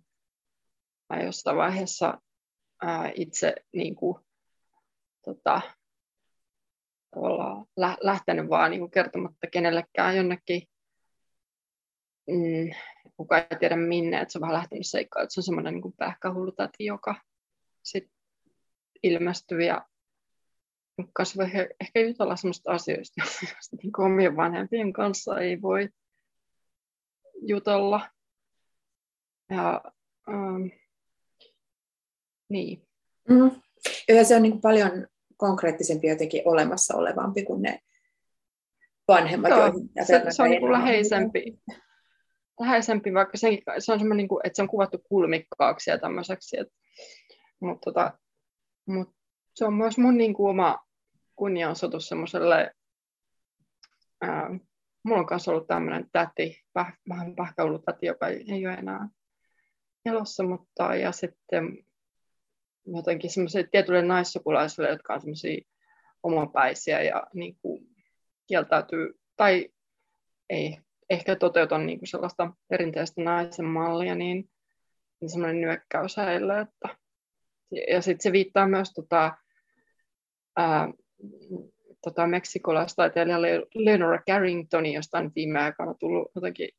jossain vaiheessa äh, itse... Niin kuin, Tota, lähtenyt vaan niin kuin kertomatta kenellekään jonnekin, mm, kuka ei tiedä minne, että se on vähän lähtenyt seikkaan, että se on semmoinen niin kuin pähkähullutäti, joka sit ilmestyy ja kasvoi ehkä jutella semmoista asioista, joista niin kuin omien vanhempien kanssa ei voi jutella. Ja, ähm, niin. Mm. Ja se on niin paljon konkreettisempi jotenkin olemassa olevampi kuin ne vanhemmat. Joo, se, se on niin läheisempi, läheisempi, vaikka se, se on semmoinen, että se on kuvattu kulmikkaaksi ja tämmöiseksi. Mutta tota, mut se on myös mun niin kuin oma kunnianosoitus semmoiselle, ää, mulla on kanssa ollut tämmöinen täti, väh, vähän pähkähullutäti, joka ei ole enää elossa, mutta ja sitten... jotenkin semmoisille tietyille naissukulaisille, jotka on semmoisia omapäisiä ja niin kuin kieltäytyy tai ei ehkä toteuta niin kuin sellaista perinteistä naisen mallia, niin, niin semmoinen nyökkäys heille. Että, ja sitten se viittaa myös tota, ää, tota meksikolaistaiteilija Leonora Carringtonin, josta on viime aikana tullut jotenkin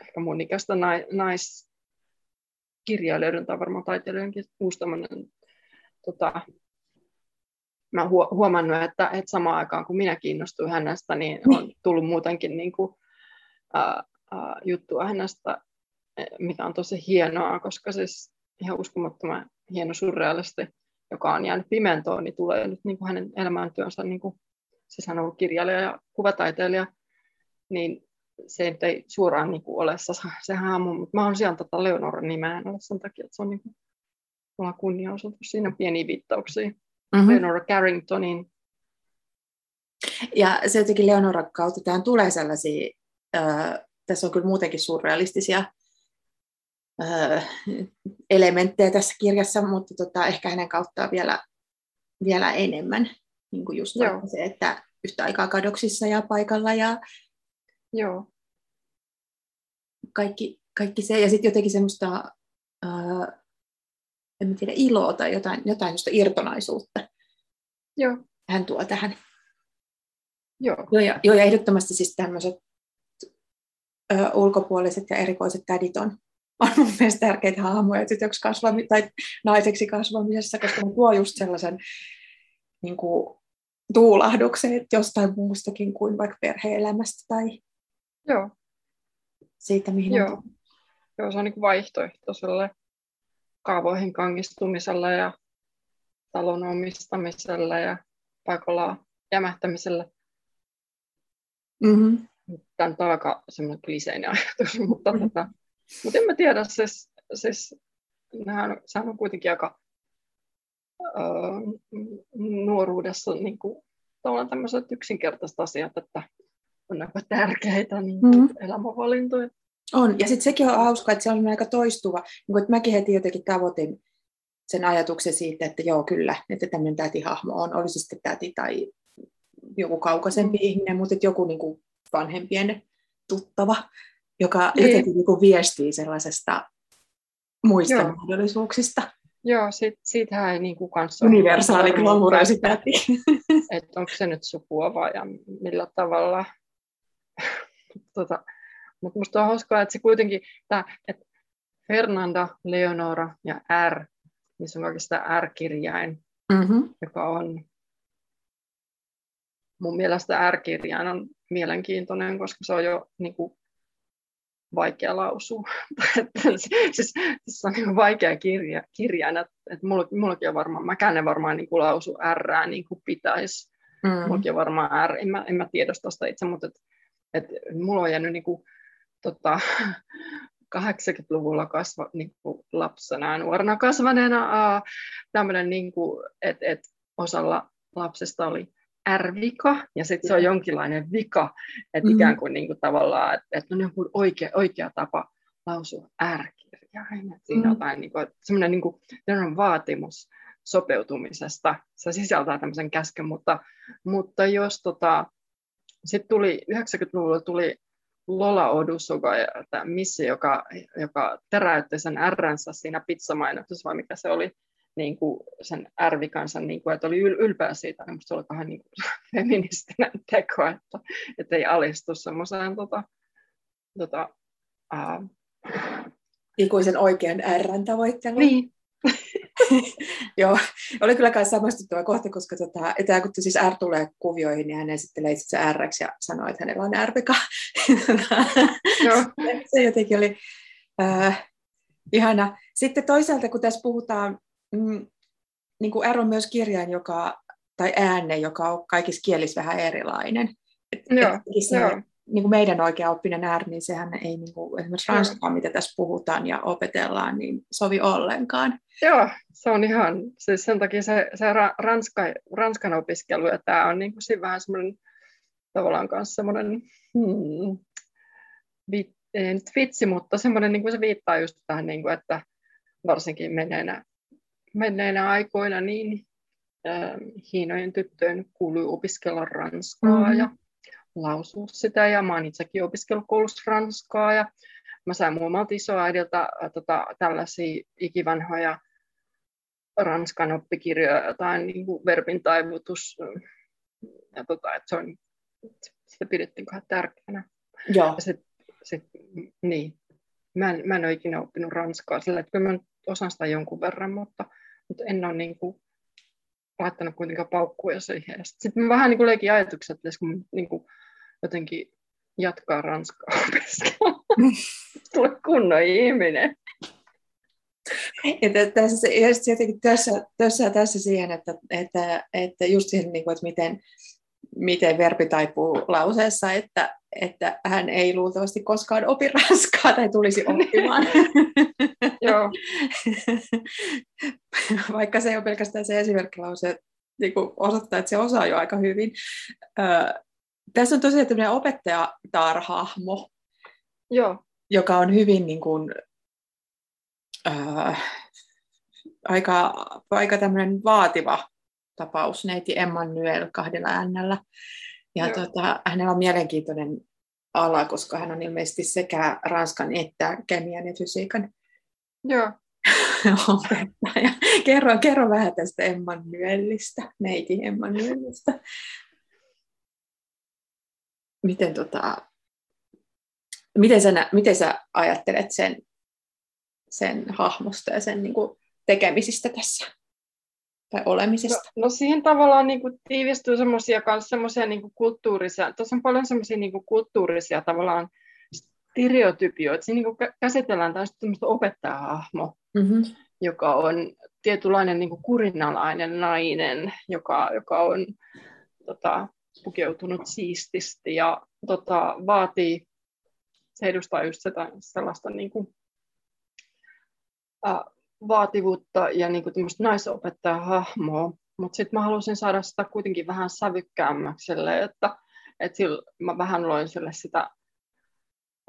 ehkä mun ikäistä nais kirjailijoiden tai varmaan taiteilijoidenkin uusi tämmöinen, tota, mä huo, huomannut, että, että samaan aikaan kun minä kiinnostuin hänestä, niin on tullut muutenkin niin kuin, ää, ää, juttua hänestä, mikä on tosi hienoa, koska siis ihan uskomattoman hieno surrealisti, joka on jäänyt pimentoon, niin tulee nyt niin kuin hänen elämäntyönsä, niin kuin, siis hän on ollut kirjailija ja kuvataiteilija, niin se ei suoraan niin kuin ole se haamu, mutta mä oon sieltä tätä Leonoran nimeä sen takia, että se on niin kuin, mulla on kunnianosoitus. Siinä on pieniä viittauksia. Mm-hmm. Leonora Carringtonin. Ja se jotenkin Leonoran kautta, tähän tulee sellaisia, äh, tässä on kyllä muutenkin surrealistisia äh, elementtejä tässä kirjassa, mutta tota, ehkä hänen kauttaan vielä, vielä enemmän. Niin kuin just se, että yhtä aikaa kadoksissa ja paikalla ja joo. Kaikki, kaikki se, ja sitten jotenkin semmoista, ää, en tiedä, iloa tai jotain, jotain semmoista irtonaisuutta. Joo. Hän tuo tähän. Joo. Joo, ja, joo, ja ehdottomasti siis tämmöiset ä, ulkopuoliset ja erikoiset tädit on, on mun mielestä tärkeitä hahmoja tytöksi kasvami- tai naiseksi kasvamisessa, koska ne tuo just sellaisen niin kuin, tuulahdukset jostain muustakin kuin vaikka perhe-elämästä tai... Joo. Siitä, mihin Joo. on. Joo, se on niin vaihtoehtoiselle kaavoihin kangistumiselle ja talon omistamiselle ja paikallaan jämähtämisellä. Mm-hmm. Tämä on aika semmoinen kliseinen ajatus, mutta, mm-hmm. tota, mutta en mä tiedä, siis, siis nehän, sehän on kuitenkin aika öö, nuoruudessa niin kuin, tavallaan tämmöiset yksinkertaiset asiat, että on aika tärkeitä niin mm-hmm. elämänvalintoja. On, ja sitten sekin on hauska, että se on aika toistuva. Niin kun, että mäkin heti jotenkin tavoitin sen ajatuksen siitä, että joo kyllä, että tämmöinen tätihahmo on, oli se sitten täti tai joku kaukaisempi ihminen, mutta joku niin kuin vanhempien tuttava, joka niin. jotenkin niin kuin viestii sellaisesta muista joo. mahdollisuuksista. Joo, sit, siitähän ei niin kuin kanssa ole. Universaali glamuraisi täti. Että onko se nyt sukua vai ja millä tavalla. tota, mutta musta on hauskaa, että se kuitenkin, tää, että Fernanda, Leonora ja R, missä on kaikista R-kirjain, mm-hmm. joka on mun mielestä R-kirjain on mielenkiintoinen, koska se on jo niin kuin, vaikea lausua. siis, siis se on niin vaikea kirja, kirjain, että et mullakin on varmaan, mäkään en varmaan niin kuin, lausu R:ää niin kuin pitäisi. Mm-hmm. Mullakin on varmaan R, en mä, en mä tiedosta sitä itse, mutta et, et, mulla on jäänyt niin kuin, tota, kahdeksankymmentäluvulla kasva, niin kuin lapsena ja nuorena kasvaneena äh, tämmöinen, niin että et osalla lapsista oli R-vika, ja sitten se on jonkinlainen vika, että mm-hmm. ikään kuin, niin kuin tavallaan, että et on joku oikea, oikea tapa lausua R-kirjain. Et siinä mm-hmm. on niin kuin, semmoinen niin kuin, vaatimus sopeutumisesta. Se sisältää tämmöisen käskyn, mutta, mutta jos tota, sitten tuli yhdeksänkymmentäluvulla tuli Lola Odusuga, tämä missi, joka, joka teräytti sen R-nsä siinä pizzamainoksessa, vai mikä se oli, niin kuin sen R-vikansa, niin kuin, että oli ylpeä siitä, niin musta se oli vähän niin kuin feministinen teko, että, että ei alistu semmoiseen tota, tota, uh... ikuisen oikean R-tavoitteluun. Niin. Joo, oli kyllä myös samastuttava kohta, koska tota, että kun siis R tulee kuvioihin, niin hän esittelee itse R:ksi ja sanoi, että hänellä on R-vika. Se jotenkin oli äh, ihana. Sitten toisaalta, kun tässä puhutaan, mm, niin kuin R on myös kirjain, joka, tai äänne, joka on kaikissa kielissä vähän erilainen. Et, joo, et, se, joo. Niin kuin meidän oikea oppinen R, niin sehän ei niin kuin, esimerkiksi ranskaa, mitä tässä puhutaan ja opetellaan, niin sovi ollenkaan. Joo, se on ihan, siis sen takia se, se ranska, ranskan opiskelu, ja tämä on niin kuin vähän semmoinen, tavallaan kanssa semmoinen, hmm, vi, ei nyt vitsi, mutta semmoinen, niin kuin se viittaa just tähän, niin kuin, että varsinkin menneenä, menneenä aikoina, niin äh, hiinojen tyttöjen kuului opiskella ranskaa, mm-hmm. ja lausua sitä, ja mä oon itsekin opiskellut koulussa ranskaa, ja mä sain muomalta isoäidiltä tota, tällaisia ikivanhoja ranskan oppikirjoja, jotain niin kuin verbin taivutus, ja tota, että se on, sitä pidettiin kohan tärkeänä. Joo. Sit, sit, niin. Mä en, mä en ole ikinä oppinut ranskaa sillä, että kyllä mä osaan sitä jonkun verran, mutta, mutta en ole niin kuin laittanut kuitenkaan paukkuja siihen. Sitten mä vähän niin kuin leikin ajatukset, että kun niin kuin jotenkin jatkaa ranskaa opiskelua. Tule kunnon ihminen. Ja tässä, jotenkin tässä, tässä, tässä siihen, että, että, että just siihen, niin kuin, että miten, miten verbi taipuu lauseessa, että, että hän ei luultavasti koskaan opi ranskaa tai tulisi oppimaan. Joo. Vaikka se ei ole pelkästään se esimerkkilause, niin kuin osoittaa, että se osaa jo aika hyvin. Öö, tässä on tosiaan tämmöinen opettajatarhahmo. Joo. Joka on hyvin niin kuin, äh, aika, aika tämmöinen vaativa tapaus, neiti Emmanuel kahdella äänellä. Ja tota, hänellä on mielenkiintoinen ala, koska hän on ilmeisesti sekä ranskan että kemian ja fysiikan Joo. opettaja. Kerro, kerro vähän tästä Emmanuelista, neiti Emmanuelista. Miten tota... Miten sä, miten sä ajattelet sen, sen hahmosta ja sen niin kuin tekemisistä tässä tai olemisesta? No, no siihen tavallaan niin kuin tiivistyy semmoisia niin kulttuurisia, tuossa on paljon semmoisia niin kuin kulttuurisia tavallaan stereotypioita. Siinä niin kuin käsitellään tämmöistä opettajahahmo, mm-hmm. joka on tietynlainen niin kuin kurinalainen nainen, joka, joka on tota, pukeutunut siististi ja tota, vaatii, se edustaa just sitä, sellaista niin kuin, äh, vaativuutta ja niin kuin tämmöistä naisopettajan hahmoa. Mutta sitten mä halusin saada sitä kuitenkin vähän sävykkäämmäksi, että et sillä, mä vähän loin sille sitä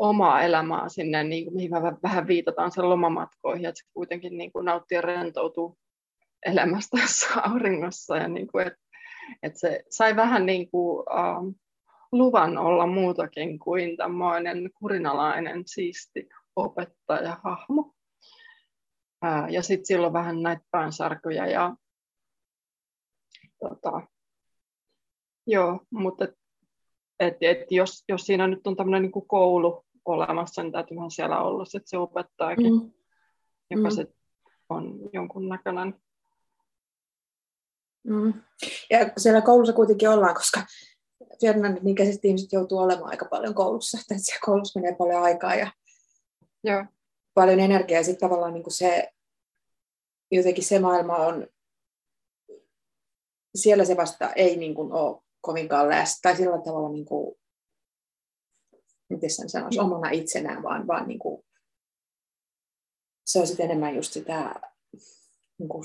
omaa elämää sinne, niin kuin, mihin mä vähän viitataan sen lomamatkoihin, että se kuitenkin niin kuin, nauttii ja rentoutuu elämästä tässä auringossa. Ja, niin kuin, et, et se sai vähän niin kuin, uh, luvan olla muutakin kuin tämmöinen kurinalainen, siisti opettajahahmo. Uh, ja sitten silloin vähän näitä päänsärkyjä ja tota, joo, mutta et, et, et jos, jos siinä nyt on tämmöinen niin kuin koulu olemassa, niin täytyyhän siellä olla sit se opettajakin, mm. joka mm. sit on jonkun näköinen. Mm. Ja siellä koulussa kuitenkin ollaan, koska tiedän, että niinkäiset ihmiset joutuu olemaan aika paljon koulussa, että siellä koulussa menee paljon aikaa ja joo. paljon energiaa. Ja sitten tavallaan niin kuin se, jotenkin se maailma on, siellä se vasta ei niin kuin ole kovinkaan läsnä, tai sillä tavalla, niin kuin, miten sen sanoisi, omana itsenään, vaan, vaan niin kuin, se on sitten enemmän just sitä niin kuin,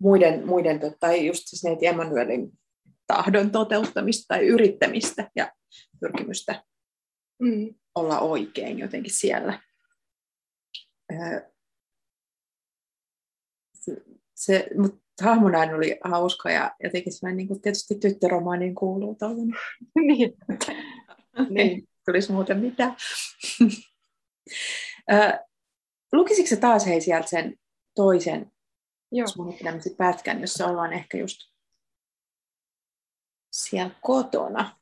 muiden, muiden tai just siis neiti Emmanuelin tahdon toteuttamista tai yrittämistä ja pyrkimystä mm. olla oikein jotenkin siellä. Se, mut hahmona oli hauska ja jotenkin semmoinen niin kuin tietysti tyttöromaaniin kuuluu tuollainen. Niin. Niin. Tulisi muuten mitään. Lukisitko sä taas hei sieltä sen toisen, Joo. jos minun pitää sitten pätkän, jossa ollaan ehkä just siellä kotona?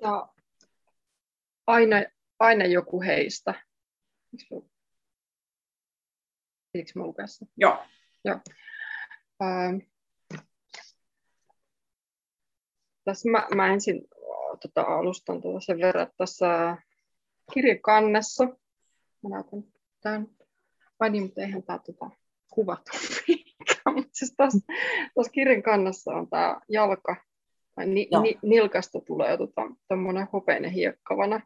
Ja aina, aina joku heistä. Eikö mä lukea sen? Joo. Joo. Ähm. Tässä mä, mä ensin tota, alustan tota sen verran tässä kirjakannessa. Mä näytän tämän. Vai niin, mutta eihän tää tota, kuvattu mihinkään. Mutta siis tässä, tässä kirjakannessa on tää jalka. Tai ni, ni, nilkasta tulee tota, tommonen hopeinen hiekkavana.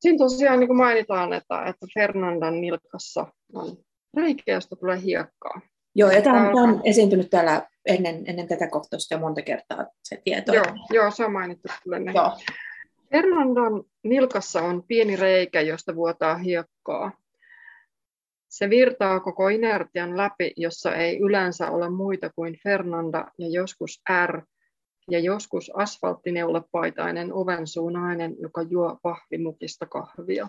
Siinä tosiaan niin kuin mainitaan, että, että Fernandan nilkassa on reikiä, josta tulee hiekkaa. Joo, ja tämä on, on esiintynyt täällä ennen, ennen tätä kohtausta jo monta kertaa se tieto. Joo, joo se on mainittu. Joo. Fernandan nilkassa on pieni reikä, josta vuotaa hiekkaa. Se virtaa koko inertian läpi, jossa ei yleensä ole muita kuin Fernanda ja joskus R. ja joskus asfalttineulapaitainen ovensuunainen, joka juo pahvimukista kahvia.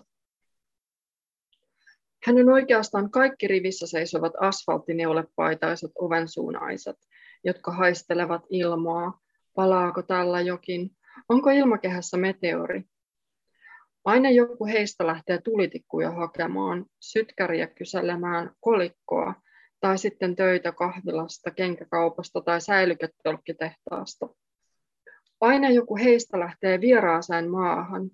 Hän on oikeastaan kaikki rivissä seisovat asfalttineulapaitaiset ovensuunaiset, jotka haistelevat ilmaa. Palaako tällä jokin? Onko ilmakehässä meteori? Aina joku heistä lähtee tulitikkuja hakemaan, sytkäriä kyselemään, kolikkoa, tai sitten töitä kahvilasta, kenkäkaupasta tai säilyketölkkitehtaasta. Aina joku heistä lähtee vieraaseen maahan,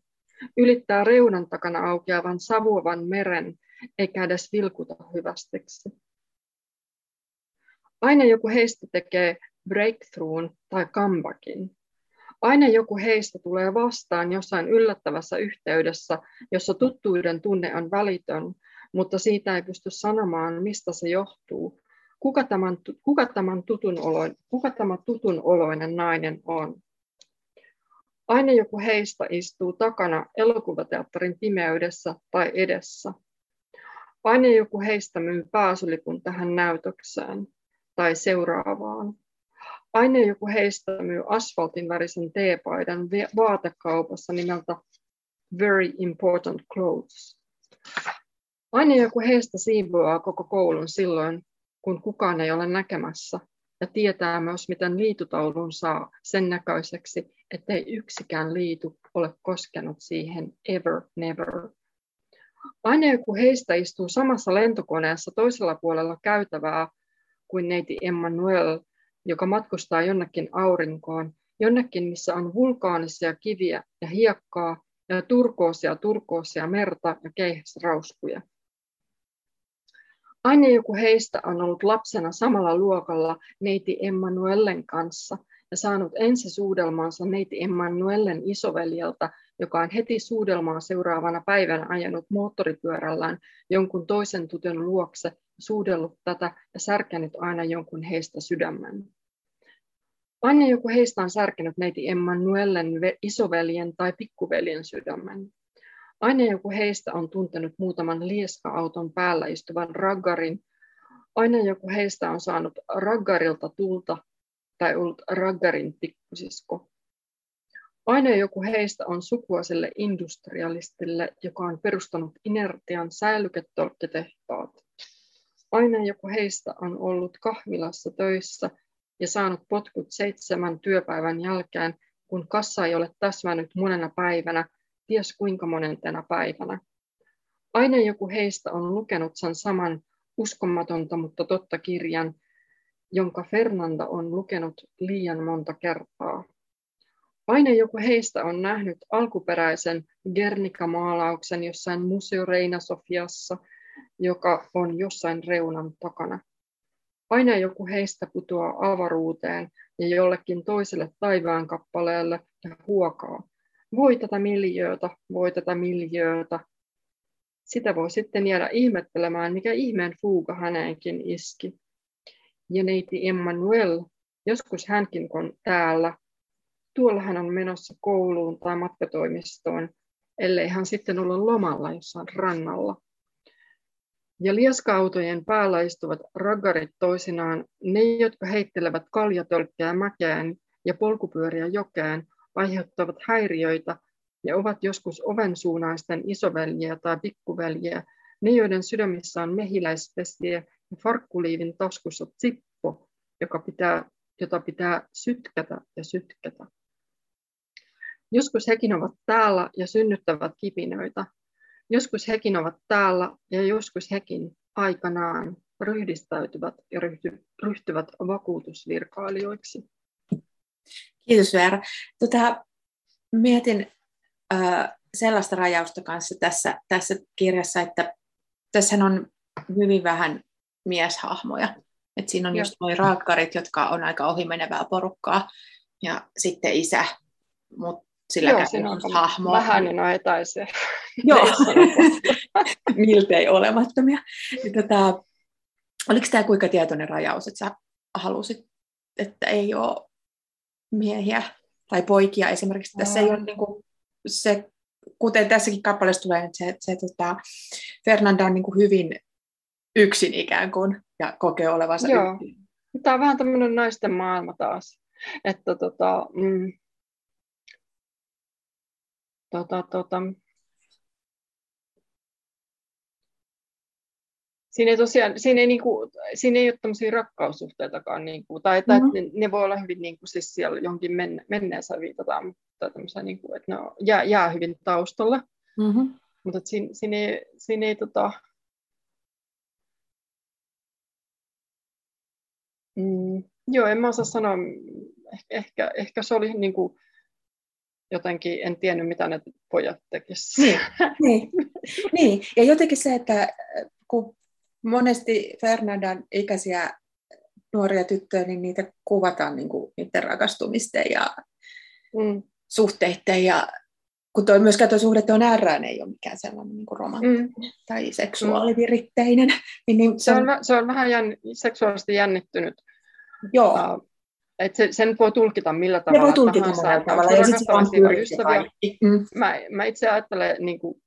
ylittää reunan takana aukeavan savuavan meren, eikä edes vilkuta hyvästiksi. Aina joku heistä tekee breakthroughin tai comebackin. Aina joku heistä tulee vastaan jossain yllättävässä yhteydessä, jossa tuttuuden tunne on välitön, mutta siitä ei pysty sanomaan, mistä se johtuu. Kuka tämän, kuka tämän tutun oloinen, kuka tämä tutun oloinen nainen on? Aina joku heistä istuu takana elokuvateatterin pimeydessä tai edessä. Aina joku heistä myy pääsylipun tähän näytökseen tai seuraavaan. Aina joku heistä myy asfaltin värisen teepaidan vaatekaupassa nimeltä Very Important Clothes. Aina joku heistä siivoaa koko koulun silloin, kun kukaan ei ole näkemässä, ja tietää myös, miten liitutaulun saa sen näköiseksi, ettei yksikään liitu ole koskenut siihen ever, never. Aina joku heistä istuu samassa lentokoneessa toisella puolella käytävää kuin neiti Emmanuel, joka matkustaa jonnekin aurinkoon, jonnekin, missä on vulkaanisia kiviä ja hiekkaa, turkoosia, turkoosia, merta ja keihäsrauskuja. Aina joku heistä on ollut lapsena samalla luokalla neiti Emmanuellen kanssa ja saanut ensi suudelmaansa neiti Emmanuellen isoveljeltä, joka on heti suudelmaa seuraavana päivänä ajanut moottoripyörällään jonkun toisen tytön luokse, suudellut tätä ja särkenyt aina jonkun heistä sydämen. Aina joku heistä on särkenyt neiti Emmanuellen isoveljen tai pikkuveljen sydämen. Aina joku heistä on tuntenut muutaman lieska-auton päällä istuvan raggarin. Aina joku heistä on saanut raggarilta tulta tai ollut raggarin pikkusisko. Aina joku heistä on sukua sille industrialistille, joka on perustanut inertian säilyketolkkitehtaat. Aina joku heistä on ollut kahvilassa töissä ja saanut potkut seitsemän työpäivän jälkeen, kun kassa ei ole täsmännyt monena päivänä, ties kuinka monentena päivänä. Aina joku heistä on lukenut sen saman uskomatonta, mutta totta kirjan, jonka Fernanda on lukenut liian monta kertaa. Aina joku heistä on nähnyt alkuperäisen Gernika-maalauksen jossain museo Reina-Sofiassa, joka on jossain reunan takana. Aina joku heistä putoaa avaruuteen ja jollekin toiselle taivaan kappaleelle ja huokaa. Voi tätä miljöötä, voi tätä miljöötä. Sitä voi sitten jäädä ihmettelemään, mikä ihmeen fuuga häneenkin iski. Ja neiti Emmanuel, joskus hänkin on täällä. Tuolla hän on menossa kouluun tai matkatoimistoon, ellei hän sitten olla lomalla jossain rannalla. Ja lieska-autojen päällä istuvat raggarit toisinaan, ne jotka heittelevät kaljatölkkejä mäkeen ja polkupyöriä jokeen, aiheuttavat häiriöitä ja ovat joskus ovensuunaisten isoveljiä tai pikkuveljiä, ne joiden sydämissä on mehiläispesiä ja farkkuliivin taskussa zippo, joka pitää, jota pitää sytkätä ja sytkätä. Joskus hekin ovat täällä ja synnyttävät kipinöitä. Joskus hekin ovat täällä ja joskus hekin aikanaan ryhdistäytyvät ja ryhty, ryhtyvät vakuutusvirkailijoiksi. Kiitos, Veera. Tota, mietin äh, sellaista rajausta kanssa tässä, tässä kirjassa, että tässä on hyvin vähän mieshahmoja. Et siinä on just nuo raakkarit, jotka on aika ohimenevää porukkaa, ja sitten isä, mutta silläkään ei ole hahmoa. Vähän niin on etäisiä. Joo, miltei olemattomia. Tota, oliko tämä kuinka tietoinen rajaus, että sä halusit, että ei ole miehiä tai poikia esimerkiksi. Tässä ei ole niin kuin se, kuten tässäkin kappaleessa tulee, että se, se tota, Fernanda on niin kuin hyvin yksin ikään kuin ja kokee olevansa Joo. yksin. Tämä on vähän tämmöinen naisten maailma taas. Että tota, mm, tota, tota, Siinä ei, tosiaan, siinä ei, niin kuin, siinä ei ole tämmöisiä rakkaussuhteitakaan, niin kuin, tai, tai mm-hmm. ne, ne voi olla hyvin niin kuin, siis siellä johonkin menne, menneensä viitataan, mutta niin kuin, että ne on, jää, jää hyvin taustalle. Mm-hmm. Mutta siinä, siinä ei, siinä ei tota... mm, joo, en mä osaa sanoa, ehkä, ehkä se oli niin kuin, jotenkin en tiennyt, mitä ne pojat tekisivät. Niin. niin, ja jotenkin se, että kun monesti Fernandan ikäisiä nuoria tyttöjä, niin niitä kuvataan niin kuin niiden rakastumisten ja mm. suhteiden. Ja, kun toi, myöskään tuo suhde tuon äärään ei ole mikään sellainen niin kuin romanttinen mm. tai seksuaaliviritteinen. Mm. niin se, on... se on vähän jänn... seksuaalisesti jännittynyt. Joo. Uh, et se, sen voi tulkita millä tavalla. Ne voi tulkita tahansa, millä tavalla. Ja sitten se on pyrkki. Mm. Mä, mä itse ajattelen... Niin kuin,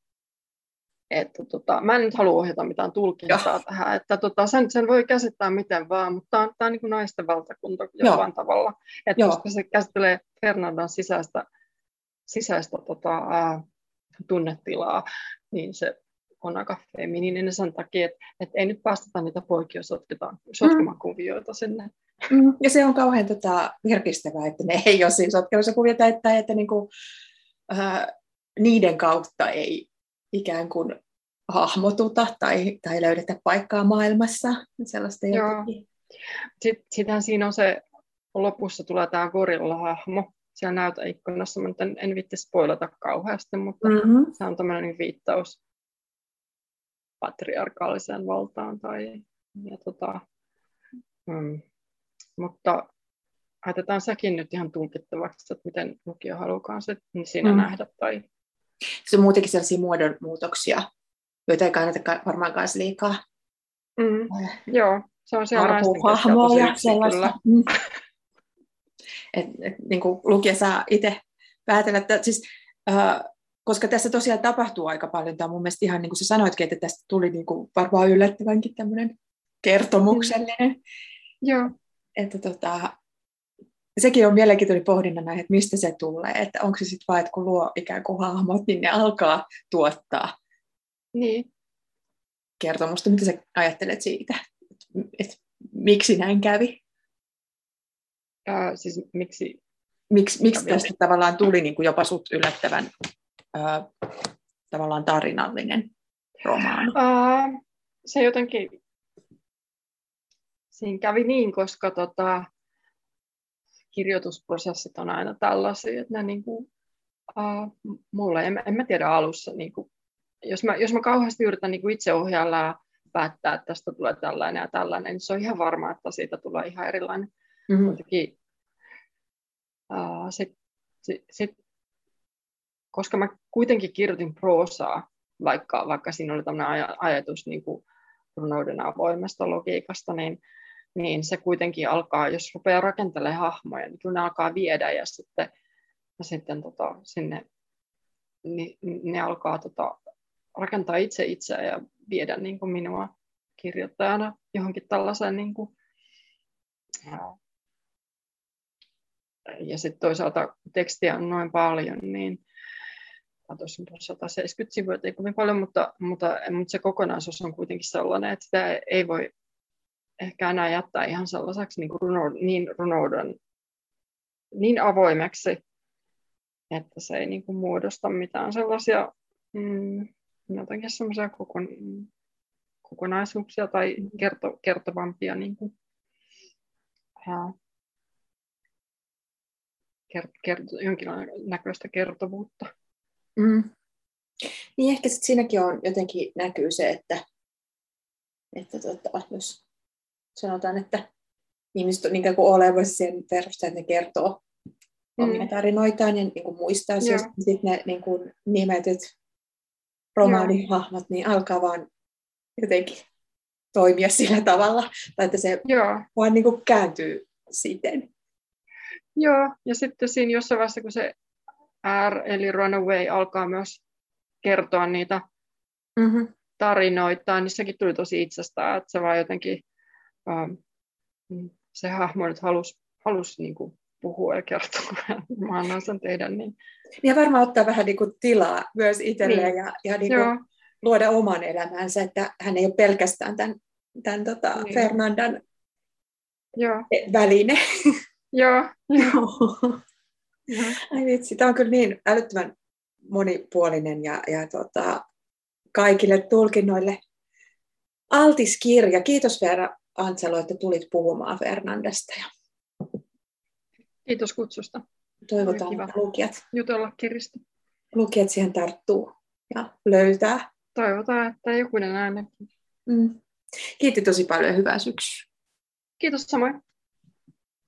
että tota, mä en nyt halua ohjata mitään tulkintaa tähän, että tota, sen, sen voi käsittää miten vaan, mutta tämä on, on niin kuin naisten valtakunta jollain tavalla, että koska se käsittelee Fernandan sisäistä, sisäistä tota, ää, tunnetilaa, niin se on aika feminiininen sen takia, että et ei nyt päästetä niitä poikia sotkemaan mm. kuvioita sinne. Mm. Ja se on kauhean tota, virkistävää, että ne ei ole siinä sotkemassa kuvia, tai että, että niinku, äh, niiden kautta ei ikään kuin hahmotuta tai, tai löydetä paikkaa maailmassa. Sellaista jotenkin. Joo. Sitten, sitähän siinä on se, lopussa tulee tämä gorilla-hahmo, siellä näytöikkunassa, mutta en viitti spoilata kauheasti, mutta mm-hmm. se on tämmöinen viittaus patriarkaaliseen valtaan. Tai, ja tota, mm, mutta ajatetaan sekin nyt ihan tulkittavaksi, että miten lukija haluaa sen niin siinä mm. nähdä. Tai... Se on muutenkin sellaisia muodonmuutoksia, joita ei kannata varmaankaan liikaa. Mm. Joo, se on siellä naisten keskeltä kyllä. Mm. Et, et, niin kuin lukija saa itse päätellä, että, siis, äh, koska tässä tosiaan tapahtuu aika paljon. Tämä on mun mielestä ihan niin kuin sä sanoitkin, että tästä tuli niin kuin varmaan yllättävänkin tämmöinen kertomuksellinen. Mm. Joo. Että tota, sekin on mielenkiintoinen pohdinnan näin, että mistä se tulee. Että onko se sitten vaan, että kun luo ikään kuin hahmot, niin ne alkaa tuottaa niin. kertomusta. Mitä sä ajattelet siitä? Että et, miksi näin kävi? Äh, siis miksi Miks, miksi tästä tavallaan tuli niin kuin jopa sut yllättävän äh, tavallaan tarinallinen romaani? Äh, se jotenkin siinä kävi niin, koska tota, kirjoitusprosessit on aina tällaisia, että ne niin kuin, äh, mulle, en, en mä tiedä alussa, niin kuin, jos, mä, jos mä kauheasti yritän niin kuin itse ohjailla ja päättää, että tästä tulee tällainen ja tällainen, niin se on ihan varma, että siitä tulee ihan erilainen. Mm-hmm. Kuitenkin, uh, sit, sit, sit, koska mä kuitenkin kirjoitin proosaa, vaikka, vaikka siinä oli tämmöinen aj- ajatus niin kuin runouden avoimesta logiikasta, niin, niin se kuitenkin alkaa, jos rupeaa rakentelemaan hahmoja, niin kun ne alkaa viedä ja sitten, ja sitten tota, sinne, niin, ne alkaa tota, rakentaa itse itseään ja viedä niin kuin minua kirjoittajana johonkin tällaiseen niin kuin, ja sitten toisaalta tekstiä on noin paljon, niin tuossa on sata seitsemänkymmentä sivua, ei kovin paljon, mutta, mutta, mutta se kokonaisuus on kuitenkin sellainen, että sitä ei voi ehkä enää jättää ihan sellaiseksi niin, runo, niin runouden niin avoimeksi, että se ei niin kuin muodosta mitään sellaisia mm, jotenkin sellaisia kokon, kokonaisuuksia tai kerto, kertovampia niin kuin Kert- kert- jonkinnäköistä kertovuutta. Mm. Niin ehkä sit siinäkin on jotenkin näkyy se, että, että tota, jos sanotaan, että ihmiset on niin kuin olevassa sen perusteella, että ne kertoo mm. omia tarinoitaan ja niin kuin muistaa asioista, niin sitten ne niin kuin nimetyt romaanihahmot niin alkaa vaan jotenkin toimia sillä tavalla, tai että se Joo. vaan niin kuin kääntyy siten. Joo, ja sitten siinä jossain vaiheessa, kun se R, eli runaway, alkaa myös kertoa niitä mm-hmm. tarinoita, niin sekin tuli tosi itsestään, että se vaan jotenkin, ähm, se hahmo nyt halusi, halusi niin kuin puhua ja kertoa, kun mä annan sen tehdä. Niin. Ja varmaan ottaa vähän niin kuin tilaa myös itselleen niin. ja, ja niin kuin luoda oman elämänsä, että hän ei ole pelkästään tämän, tämän tota, niin. Fernandan Joo. väline. Joo. Joo. Ai vitsi, tämä on kyllä niin älyttömän monipuolinen ja, ja tota, kaikille tulkinnoille altis kirja. Kiitos Veera Antsalo, että tulit puhumaan Fernandasta. Ja... Kiitos kutsusta. Toivotaan, että lukijat, jutella kirjasta. Lukijat siihen tarttuu ja löytää. Toivotaan, että jokunen ainakin. Mm. Kiitti tosi paljon, hyvää syksyä. Kiitos samoin.